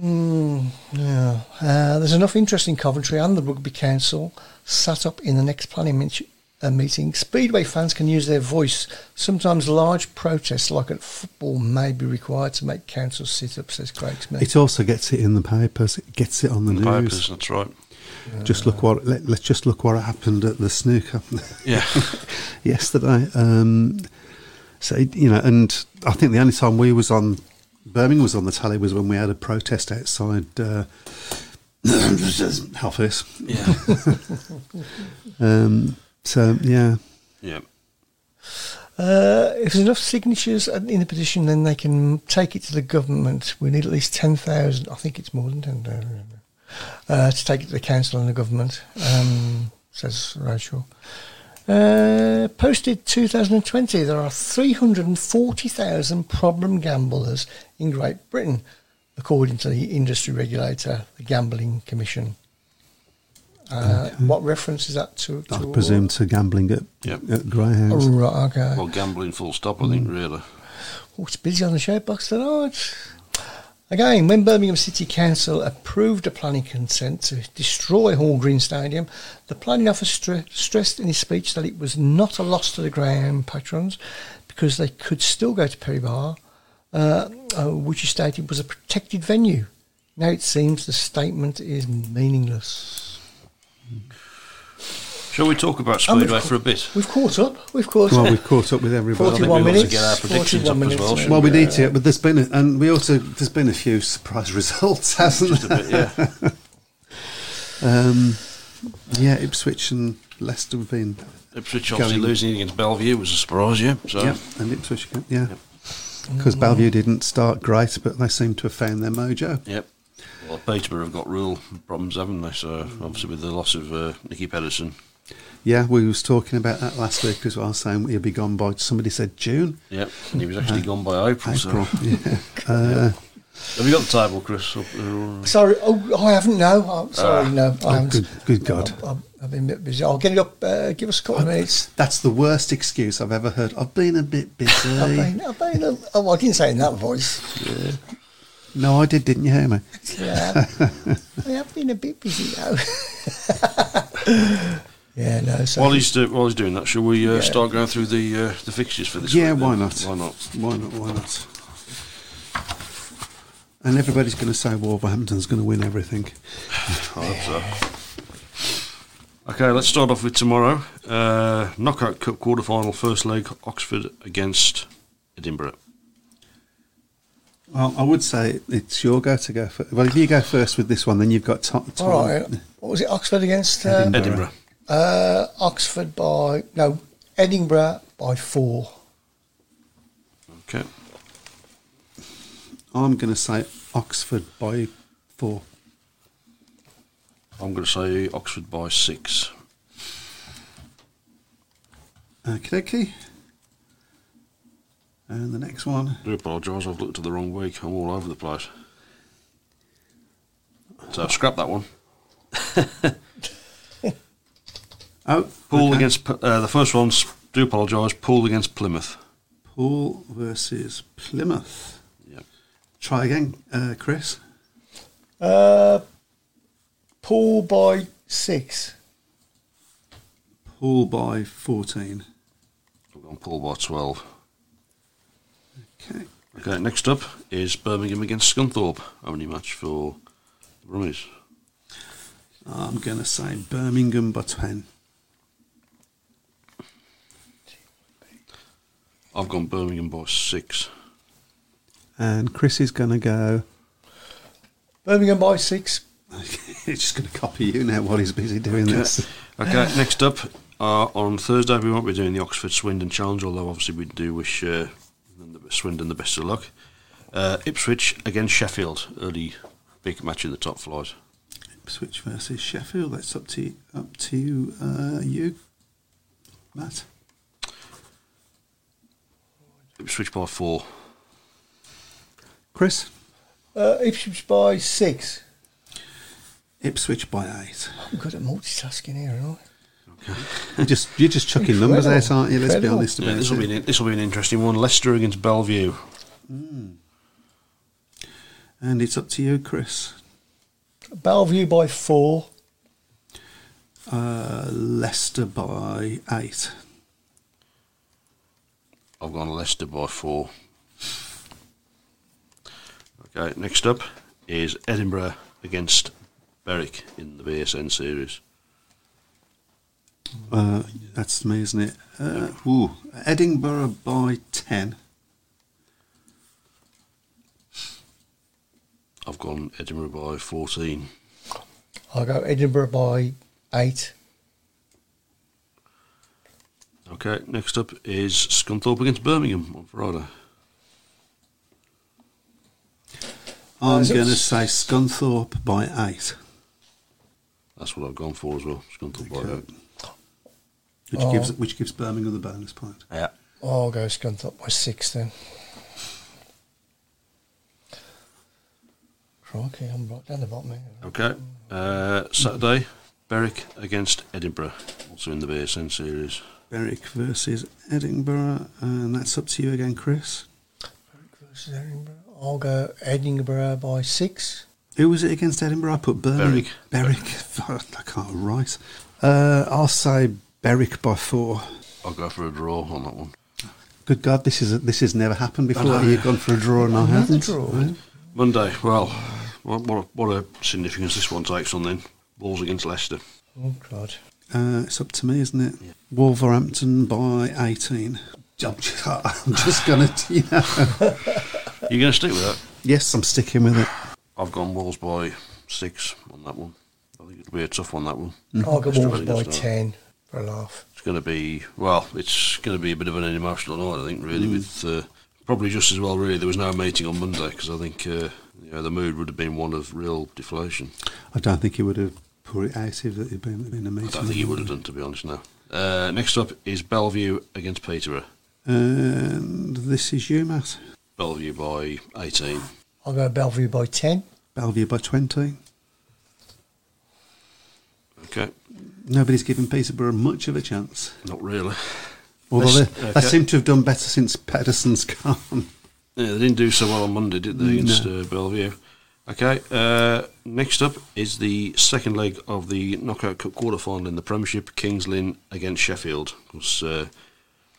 Mm, yeah. Uh, there's enough interest in Coventry and the Rugby Council sat up in the next planning min- uh, meeting. Speedway fans can use their voice. Sometimes large protests, like at football, may be required to make council sit up, says Craig Smith. It also gets it in the papers. It gets it on the, the news. Papers, that's right. Just look what let, let's just look what happened at the snooker yeah. yesterday. Um, so you know, and I think the only time we was on Birmingham was on the telly was when we had a protest outside uh, Halfhurst. Yeah. um, so yeah, yeah. Uh, if there's enough signatures in the petition, then they can take it to the government. We need at least ten thousand. I think it's more than ten thousand. Uh, to take it to the council and the government, um, says Rachel. Uh, posted two thousand twenty, there are three hundred forty thousand problem gamblers in Great Britain, according to the industry regulator, the Gambling Commission. Uh, okay. What reference is that to? to I all? presume to gambling at, yep. at Greyhounds. Oh, right, okay. Well, gambling full stop, I think, mm. really. Oh, it's busy on the show box tonight. Again, when Birmingham City Council approved a planning consent to destroy Hall Green Stadium, the planning officer stre- stressed in his speech that it was not a loss to the Greyhound patrons because they could still go to Perry Barr, uh, uh, which he stated was a protected venue. Now it seems the statement is meaningless. Shall we talk about Speedway for a bit? We've caught up. We've caught up. Well, we've caught up with everybody. forty-one I think we minutes. To get our predictions up as well. Well, well we, we need to. But there's been, a, and we also there's been a few surprise results, hasn't Just there? Just a bit, yeah. um, yeah, Ipswich and Leicester have been. Ipswich obviously going. Losing against Bellevue was a surprise, yeah. So. Yeah, and Ipswich, yeah, because yep. mm. Bellevue didn't start great, but they seem to have found their mojo. Yep. Well, Peterborough have got real problems, haven't they? So obviously with the loss of uh, Nicky Pedersen. Yeah, we was talking about that last week as well, saying he'll be gone by, somebody said June. Yeah, and he was actually uh, gone by April. April so. yeah. Uh, have you got the table, Chris? Or, or? Sorry, oh, I haven't, no. I'm sorry, ah. no, I haven't. Oh, good, good God. I, I, I've been a bit busy. I'll get it up, uh, give us a couple I, of minutes. That's the worst excuse I've ever heard. I've been a bit busy. I've been, I've been, a, oh, I didn't say it in that voice. Yeah. No, I did, didn't you hear me? Yeah, I have been a bit busy, though. Yeah, no. So while he's do, while he's doing that, shall we uh, yeah. start going through the uh, the fixtures for this? Yeah, week, why then? not? Why not? Why not? Why not? And everybody's going to say Wolverhampton's going to win everything. I hope so. Okay, let's start off with tomorrow. Uh, Knockout Cup quarterfinal, first leg, Oxford against Edinburgh. Well, I would say it's your go to go first. Well, if you go first with this one, then you've got top. top All right. What was it? Oxford against uh, Edinburgh. Edinburgh. Uh, Oxford by no Edinburgh by four. Okay, I'm going to say Oxford by four. I'm going to say Oxford by six. Okie dokie. And the next one. I do apologise. I've looked at the wrong week. I'm all over the place. So I've scrapped that one. Oh, Poole okay. against uh, the first one. Do apologise. Poole against Plymouth. Poole versus Plymouth. Yep. Try again, uh, Chris. Uh, Poole by six. Poole by fourteen. We're going Poole by twelve. Okay. Okay. Next up is Birmingham against Scunthorpe. Only match for the Brummies. I'm going to say Birmingham by ten. I've gone Birmingham by six. And Chris is going to go Birmingham by six. He's just going to copy you now while he's busy doing okay. this. Okay, next up, uh, on Thursday we won't be doing the Oxford Swindon Challenge, although obviously we do wish uh, Swindon the best of luck. Uh, Ipswich against Sheffield, early big match in the top flight. Switch versus Sheffield. That's up to up to uh, you, Matt. Ipswich by four. Chris. Uh, Ipswich by six. Ipswich by eight. I'm good at multitasking here, aren't I? Okay. You're just you're just chucking Incredible. numbers out, aren't you? Let's Incredible. be honest about yeah, this it. Will be an, this will be an interesting one. Leicester against Bellevue. Mm. And it's up to you, Chris. Bellevue by four. Uh, Leicester by eight. I've gone Leicester by four. Okay, next up is Edinburgh against Berwick in the B S N series. Uh, that's me, isn't it? Uh, ooh, Edinburgh by ten. I've gone Edinburgh by fourteen. I'll go Edinburgh by eight. Okay, next up is Scunthorpe against Birmingham on Friday. I'm going to say Scunthorpe by eight. That's what I've gone for as well, Scunthorpe okay. by eight. Which, oh. gives, which gives Birmingham the bonus point. Yeah. I'll go Scunthorpe by six then. Okay, I'm right down the bottom here. Okay, uh, Saturday, Berwick against Edinburgh, also in the B S N series. Berwick versus Edinburgh, and that's up to you again, Chris. Berwick versus Edinburgh. I'll go Edinburgh by six. Who was it against Edinburgh? I put Berwick. Berwick. Berwick. I can't write. Uh, I'll say Berwick by four. I'll go for a draw on that one. Good God, this is a, this has never happened before. You've gone for a draw and I, I haven't. Draw. Right? Monday, well, what, what, a, what a significance this one takes on then. Wolves against Leicester. Oh, God. Uh, it's up to me, isn't it? Yeah. Wolverhampton by eighteen. I'm just, just going to, you know. You're going to stick with that? Yes, I'm sticking with it. I've gone Wolves by six on that one. I think it'll be a tough one, that one. Mm-hmm. I'll go Wolves by ten for a laugh. It's going to be, well, it's going to be a bit of an emotional night, I think, really, mm. with... Uh, Probably just as well, really, there was no meeting on Monday because I think uh, you know, the mood would have been one of real deflation. I don't think he would have put it out if there had been, been a meeting. I don't think he would have done, to be honest, no. Uh, next up is Bellevue against Peterborough. And this is you, Matt. Bellevue by eighteen. I'll go Bellevue by ten. Bellevue by twenty. OK. Nobody's giving Peterborough much of a chance. Not really. Although they, okay. they seem to have done better since Pedersen's gone. Yeah, they didn't do so well on Monday, did they, against no. uh, Bellevue? Okay, uh, next up is the second leg of the Knockout Cup quarter-final in the Premiership, Kings Lynn against Sheffield. Because uh,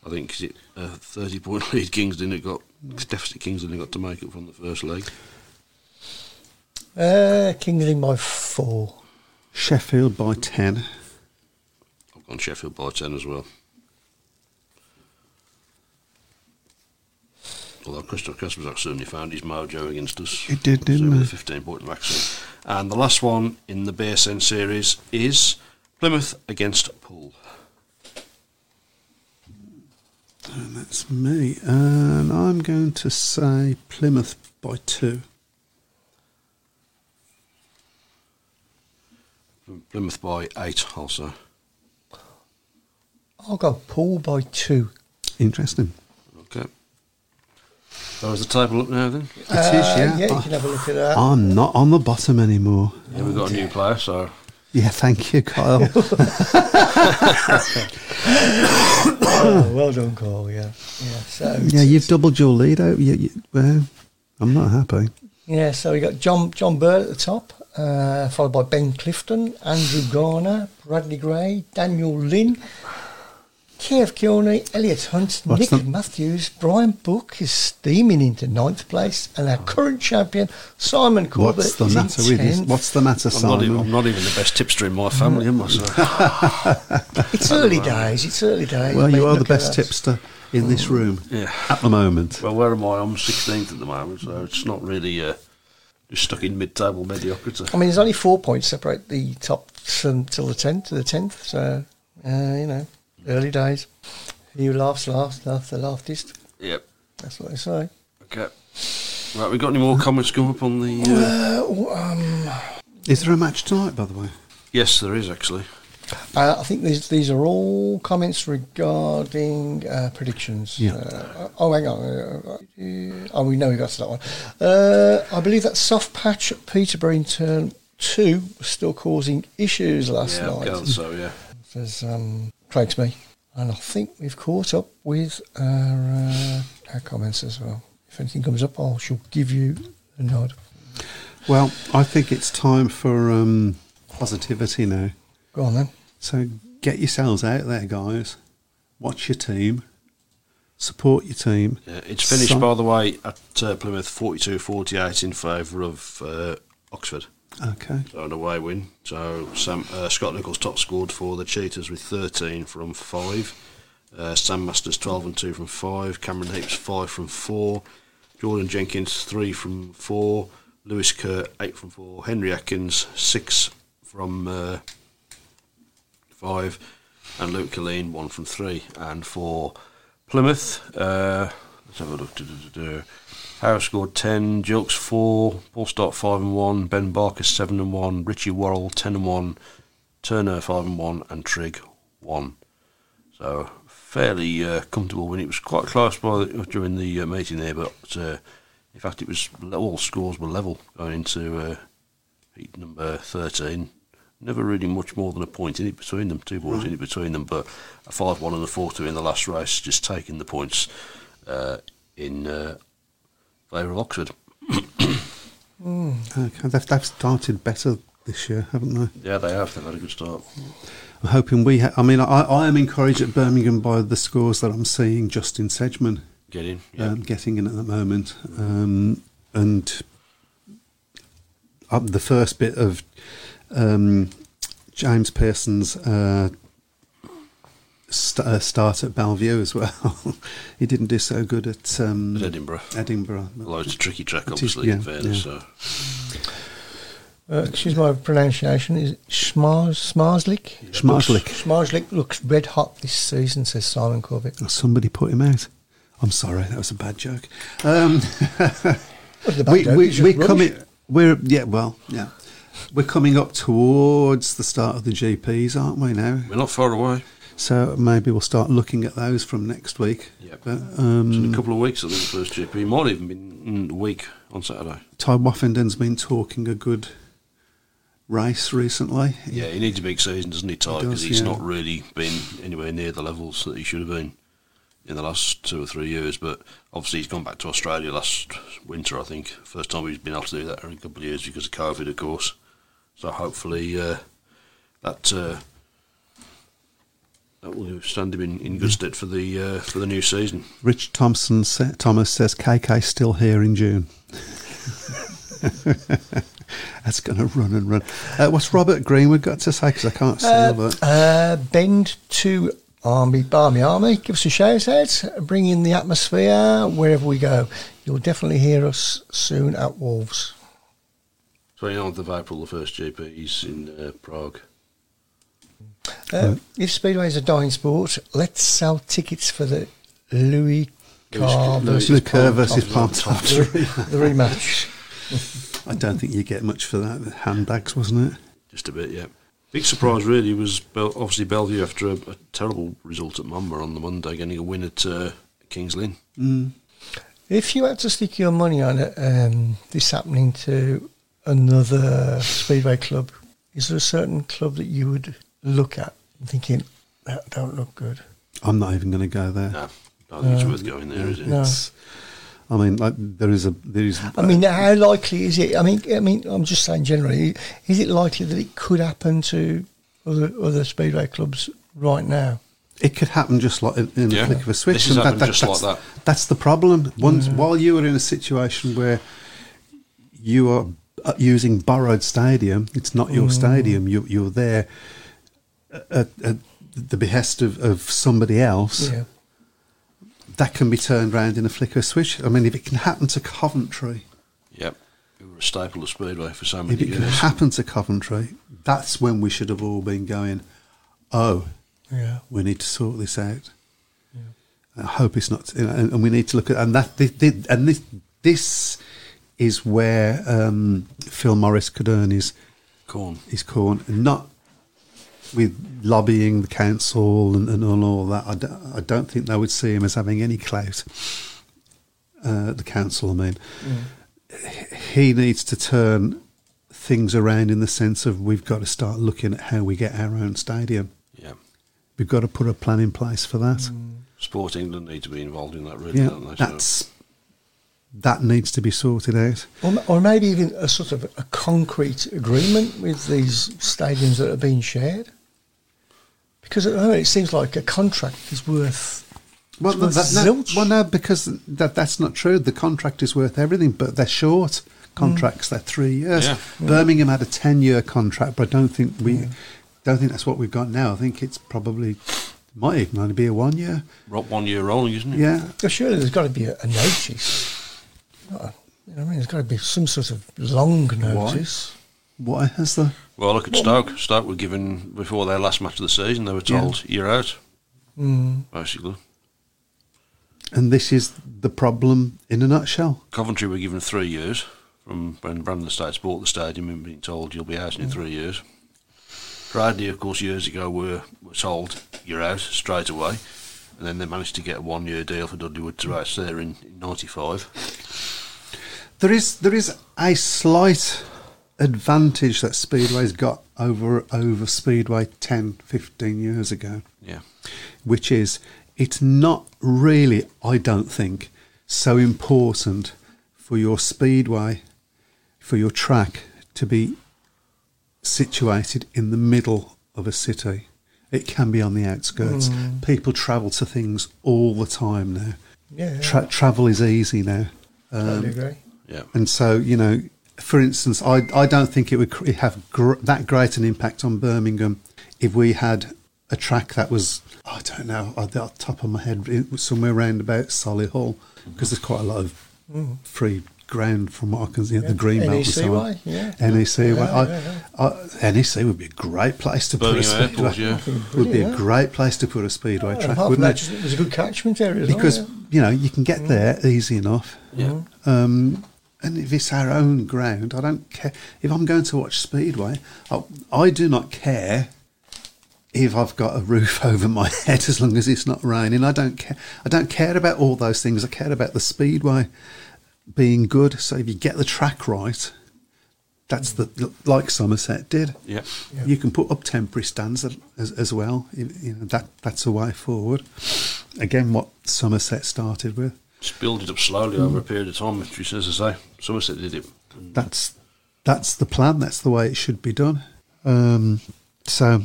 I think is it a thirty-point lead Kings Lynn had got, deficit Kings Lynn got to make it from the first leg. Uh, Kings Lynn by four. Sheffield by ten. I've gone Sheffield by ten as well. Although Christopher Kasperzak certainly found his mojo against us. He did, didn't he? With a fifteen-point maximum. And the last one in the B S N series is Plymouth against Poole. And that's me. And I'm going to say Plymouth by two. Plymouth by eight also. I'll go Poole by two. Interesting. Okay. Oh, is the table up now then? It uh, is, yeah. Yeah, you can have a look at that. I'm not on the bottom anymore. Yeah, we've got a new player, so... Yeah, thank you, Kyle. Oh, well done, Cole. Yeah, yeah. So yeah, you've doubled your lead out. You, you, well, I'm not happy. Yeah, so we got John John Bird at the top, uh, followed by Ben Clifton, Andrew Garner, Bradley Gray, Daniel Lynn, Kev Kearney, Elliot Hunt, What's Nick the- Matthews, Brian Book is steaming into ninth place, and our current champion, Simon Corbett. What's the is matter with you? What's the matter, I'm Simon? Not, I'm not even the best tipster in my family, am I? So. It's early days, it's early days. Well, you are the best tipster in mm. this room yeah. at the moment. Well, where am I? I'm sixteenth at the moment, so it's not really uh, just stuck in mid-table mediocrity. I mean, there's only four points separate the top from till the tenth to the tenth, so, uh, you know. Early days. Who laughs last, laughs the laughtest. Yep. That's what they say. Okay. Right, we got any more comments come up on the... Uh, uh, um, is there a match tonight, by the way? Yes, there is, actually. Uh, I think these these are all comments regarding uh, predictions. Yeah. Uh, oh, hang on. Oh, we know we got to that one. Uh, I believe that soft patch at Peterborough in turn two was still causing issues last yeah, night. Yeah, so, yeah. There's... Um, Craig's me, and I think we've caught up with our, uh, our comments as well. If anything comes up, I shall give you a nod. Well, I think it's time for um, positivity now. Go on then. So get yourselves out there, guys. Watch your team. Support your team. Yeah, it's finished, Some- by the way, at uh, Plymouth forty-two forty-eight in favour of uh, Oxford. Okay. So an away win. So Sam, uh, Scott Nichols top scored for the Cheetahs with thirteen from five. Uh, Sam Masters twelve and two from five. Cameron Heaps five from four. Jordan Jenkins three from four. Lewis Kerr eight from four. Henry Atkins six from uh, five, and Luke Killeen one from three. And for Plymouth, uh, let's have a look. Do-do-do-do. Harris scored ten, Jilks four, Paul Stott five and one, Ben Barker seven and one, Richie Worrell ten and one, Turner five and one, and Trigg one. So fairly uh, comfortable win. It was quite close by the, during the uh, meeting there, but uh, in fact it was all scores were level going into uh, heat number thirteen. Never really much more than a point in it between them, two points mm. in it between them, but a five one and a four two in the last race, just taking the points uh, in. Uh, Favour of Oxford. mm. okay, they've, they've started better this year, haven't they? Yeah, they have. They've had a good start. I'm hoping we... Ha- I mean, I, I am encouraged at Birmingham by the scores that I'm seeing Justin Sedgman Get in, yeah. um, getting in at the moment. Um, and up the first bit of um, James Pearson's uh, st- uh, start at Bellevue as well. He didn't do so good at um, Edinburgh. Edinburgh. Although it's a tricky track, obviously, in fairness. Yeah, yeah. So. Uh, excuse my pronunciation. Is it Schmars, Schmarslik? Yeah, Schmarslik. Looks, Schmarslik looks red hot this season, says Simon Corbett. Oh, somebody put him out. I'm sorry, that was a bad joke. Um, What's the bad we, joke? We, we're coming. We're yeah. Well, yeah. We're coming up towards the start of the G Ps, aren't we? Now we're not far away. So maybe we'll start looking at those from next week. Yeah, but um, it's in a couple of weeks, I think, the first G P. Might even be a week on Saturday. Ty Woffenden's been talking a good race recently. Yeah, he needs a big season, doesn't he, Ty? Because he he's yeah. not really been anywhere near the levels that he should have been in the last two or three years. But obviously he's gone back to Australia last winter, I think. First time he's been able to do that in a couple of years because of COVID, of course. So hopefully uh, that... Uh, That will stand him in, in good stead for the uh, for the new season. Rich Thompson sa- Thomas says K K's still here in June. That's going to run and run. Uh, what's Robert Greenwood got to say? Because I can't see uh, Robert. Uh, bend to Army Barmy Army. Give us a shout out. Bring in the atmosphere wherever we go. You'll definitely hear us soon at Wolves. twenty-ninth of April, the first G P is in uh, Prague. Uh, if speedway is a dying sport, let's sell tickets for the Louis Carr versus Palm Top, the, the rematch. I don't think you get much for that. The handbags, wasn't it? Just a bit, yeah. Big surprise really was Bel- obviously Bellevue after a, a terrible result at Monmore on the Monday, getting a win at uh, Kings Lynn. Mm. If you had to stick your money on it, um, this happening to another speedway club Is there a certain club that you would look at thinking, that don't look good? I'm not even going to go there. No, I don't think it's worth going there, is it? No. It's, I mean, like, there is a... There is. I mean, how likely is it? I mean, I mean, I'm just saying generally, is it likely that it could happen to other other Speedway clubs right now? It could happen just like in the yeah. flick of a switch. This and that, that, just that's, like that. That's the problem. Once, yeah. While you are in a situation where you are using borrowed stadium, it's not your mm. stadium, you, you're there at, at the behest of, of somebody else, yeah. that can be turned around in a flick of a switch. I mean, if it can happen to Coventry... Yep, who were a staple of Speedway for so many years. If it years. can happen to Coventry, that's when we should have all been going, oh... Yeah, we need to sort this out. Yeah. I hope it's not, you know, and, and we need to look at and that. This, this, and this, this is where um, Phil Morris could earn his corn. His corn, not with lobbying the council and, and all that. I don't, I don't think they would see him as having any clout. Uh, the council, I mean, yeah. he needs to turn things around in the sense of we've got to start looking at how we get our own stadium. Yeah. We've got to put a plan in place for that. Mm. Sport England need to be involved in that, really, yeah, don't they? That's, that needs to be sorted out. Or, or maybe even a sort of a concrete agreement with these stadiums that are being shared. Because at the moment it seems like a contract is worth... Well, that, worth that, no, well no, because that, that's not true. The contract is worth everything, but they're short contracts. Mm. They're three years. Yeah. Yeah. Birmingham had a ten-year contract, but I don't think we... Yeah. I don't think that's what we've got now. I think it's probably, might even only be a one year. One year rolling, isn't it? Yeah. Well, surely there's got to be a, a notice. Not a, you know what I mean, there's got to be some sort of long notice. Why? Why has there? Well, look at what? Stoke. Stoke were given, before their last match of the season, they were told, yeah. you're out, mm. basically. And this is the problem in a nutshell. Coventry were given three years from when Brandon Estates bought the stadium and being told you'll be out mm. in three years. Cradley, of course, years ago were, were told you're out straight away, and then they managed to get a one-year deal for Dudleywood to race there in ninety-five. There is there is a slight advantage that Speedway's got over over Speedway ten, fifteen years ago. Yeah, which is it's not really, I don't think, so important for your Speedway, for your track to be situated in the middle of a city. It can be on the outskirts. Mm. People travel to things all the time now. Yeah, yeah. Tra- travel is easy now. Um, totally agree. Yeah. And so, you know, for instance, I I don't think it would cr- have gr- that great an impact on Birmingham if we had a track that was, I don't know, off the top of my head, it was somewhere round about Solihull, because mm-hmm. there's quite a lot of mm. free ground from what I can see, yeah. the green belt and so on. Yeah. N E C yeah, I, yeah, yeah. I, N E C would be a great place to Birmingham put a speedway. Airport, yeah. Would be yeah. a great place to put a speedway oh, track, wouldn't it? There's a good catchment area, because well, yeah. you know you can get mm. there easy enough. Yeah. Um, and if it's our own ground, I don't care. If I'm going to watch speedway, I, I do not care if I've got a roof over my head as long as it's not raining. I don't care. I don't care about all those things. I care about the speedway being good. So if you get the track right, that's the like Somerset did. Yeah, yeah. You can put up temporary stands as, as well. You, you know, that that's a way forward. Again, what Somerset started with. Just build it up slowly mm. over a period of time. Which is, as I say, Somerset did it. That's that's the plan. That's the way it should be done. Um, so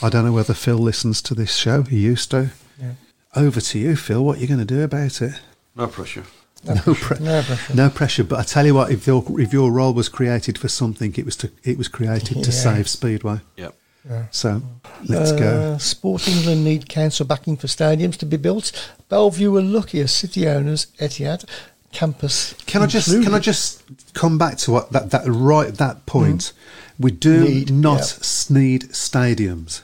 I don't know whether Phil listens to this show. He used to. Yeah. Over to you, Phil. What are you going to do about it? No pressure. No, no, pressure. Pre- no pressure. No pressure. But I tell you what, if your if your role was created for something, it was to it was created yeah. to save Speedway. Yep. Yeah. So let's uh, go. Sport England need council backing for stadiums to be built. Bellevue were lucky as city owners, Etihad campus. Can included. I just can I just come back to what that, that right that point? Mm. We do need, not yep. need stadiums.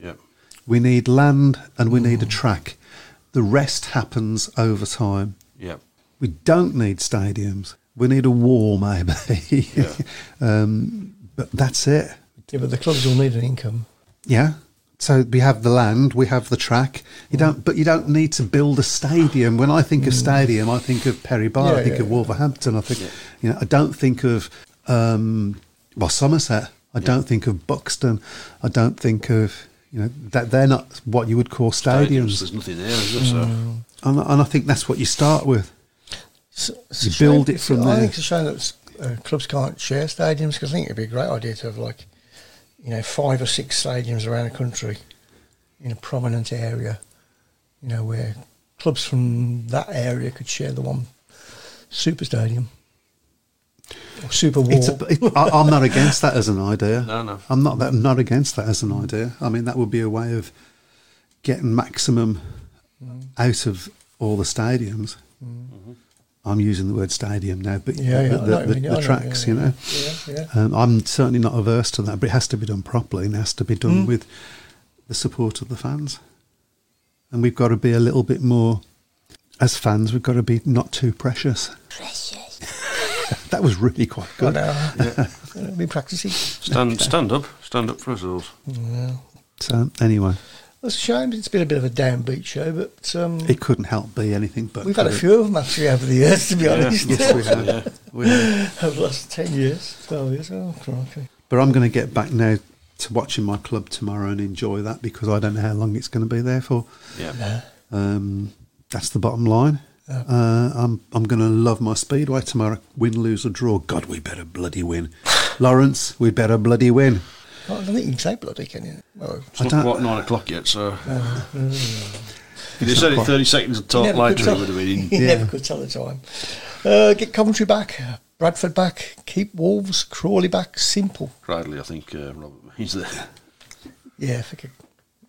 Yep. We need land and we mm. need a track. The rest happens over time. Yep. We don't need stadiums. We need a wall, maybe. Yeah. um, but that's it. Yeah, but the clubs will need an income. Yeah. So we have the land, we have the track. You mm. don't, but you don't need to build a stadium. When I think mm. of stadium, I think of Perry Barr. Yeah, I think yeah, of yeah. Wolverhampton. I think, yeah. you know, I don't think of um, well Somerset. I yeah. don't think of Buxton. I don't think of, you know, that they're not what you would call stadiums. stadiums. There's nothing there, is there? Mm. So. And, and I think that's what you start with. It's, it's you build shame. it from it's, there. I think it's a shame that uh, clubs can't share stadiums, because I think it'd be a great idea to have, like, you know, five or six stadiums around the country in a prominent area, you know, where clubs from that area could share the one super stadium. Super war. It's a, it, I, I'm not against that as an idea. No, no. I'm not that, I'm not against that as an idea. I mean, that would be a way of getting maximum mm. out of all the stadiums. Mm. Mm-hmm. I'm using the word stadium now, but yeah, yeah, the, the, the, the, the tracks, yeah, you know. Yeah, yeah. Um, I'm certainly not averse to that, but it has to be done properly and it has to be done mm. with the support of the fans. And we've got to be a little bit more, as fans, we've got to be not too precious. Precious. That was really quite good. I know. Yeah. Been practising. Stand, stand up, stand up for ourselves. Yeah. So anyway, that's a shame. It's been a bit of a downbeat show, but um, it couldn't help be anything. But we've had a few of them actually over the years, to be yeah. honest. Yes, we have. Yeah. We have. Over the last ten years, twelve years. Oh, crikey! But I'm going to get back now to watching my club tomorrow and enjoy that, because I don't know how long it's going to be there for. Yeah. yeah. Um, that's the bottom line. Yep. Uh, I'm I'm going to love my Speedway tomorrow. Win, lose or draw. God, we better bloody win. Lawrence, we better bloody win. Well, I don't think you can say bloody, can you? Well, it's I not quite nine o'clock yet, so... Uh, if they said it thirty seconds of talk later, it would have been... You never could tell the time. Uh, get Coventry back, Bradford back, keep Wolves, Crawley back, simple. Cradley, I think uh, Robert means there. Yeah, I think it,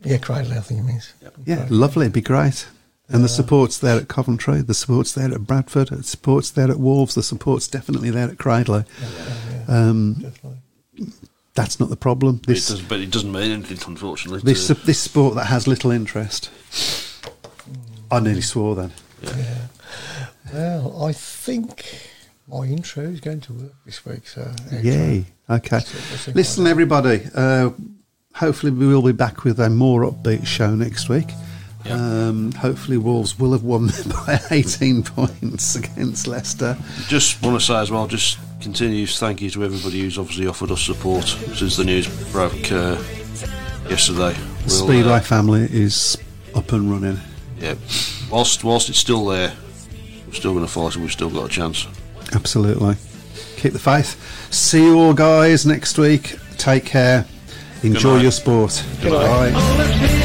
yeah, Cradley, I think it means. Yep. Yeah, Cradley. Lovely, it'd be great. And the support's there at Coventry, the support's there at Bradford, the support's there at Wolves, the support's definitely there at Cradley. Yeah, yeah, um, that's not the problem. This, it does, but it doesn't mean anything, unfortunately. This, this sport that has little interest. I nearly swore then. Yeah. yeah. Well, I think my intro is going to work this week. So Yay. Okay. Listen, like everybody, uh, hopefully we will be back with a more upbeat show next week. Yep. Um, hopefully Wolves will have won by eighteen points against Leicester. Just want to say as well, just continues thank you to everybody who's obviously offered us support since the news broke uh, yesterday. The we'll, Speedway uh, family is up and running. Yeah, whilst, whilst it's still there, we're still going to fight and we've still got a chance. Absolutely. Keep the faith. See you all guys next week. Take care. Enjoy your sport. Goodbye. Bye.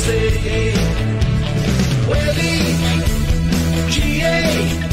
City, Welly, G A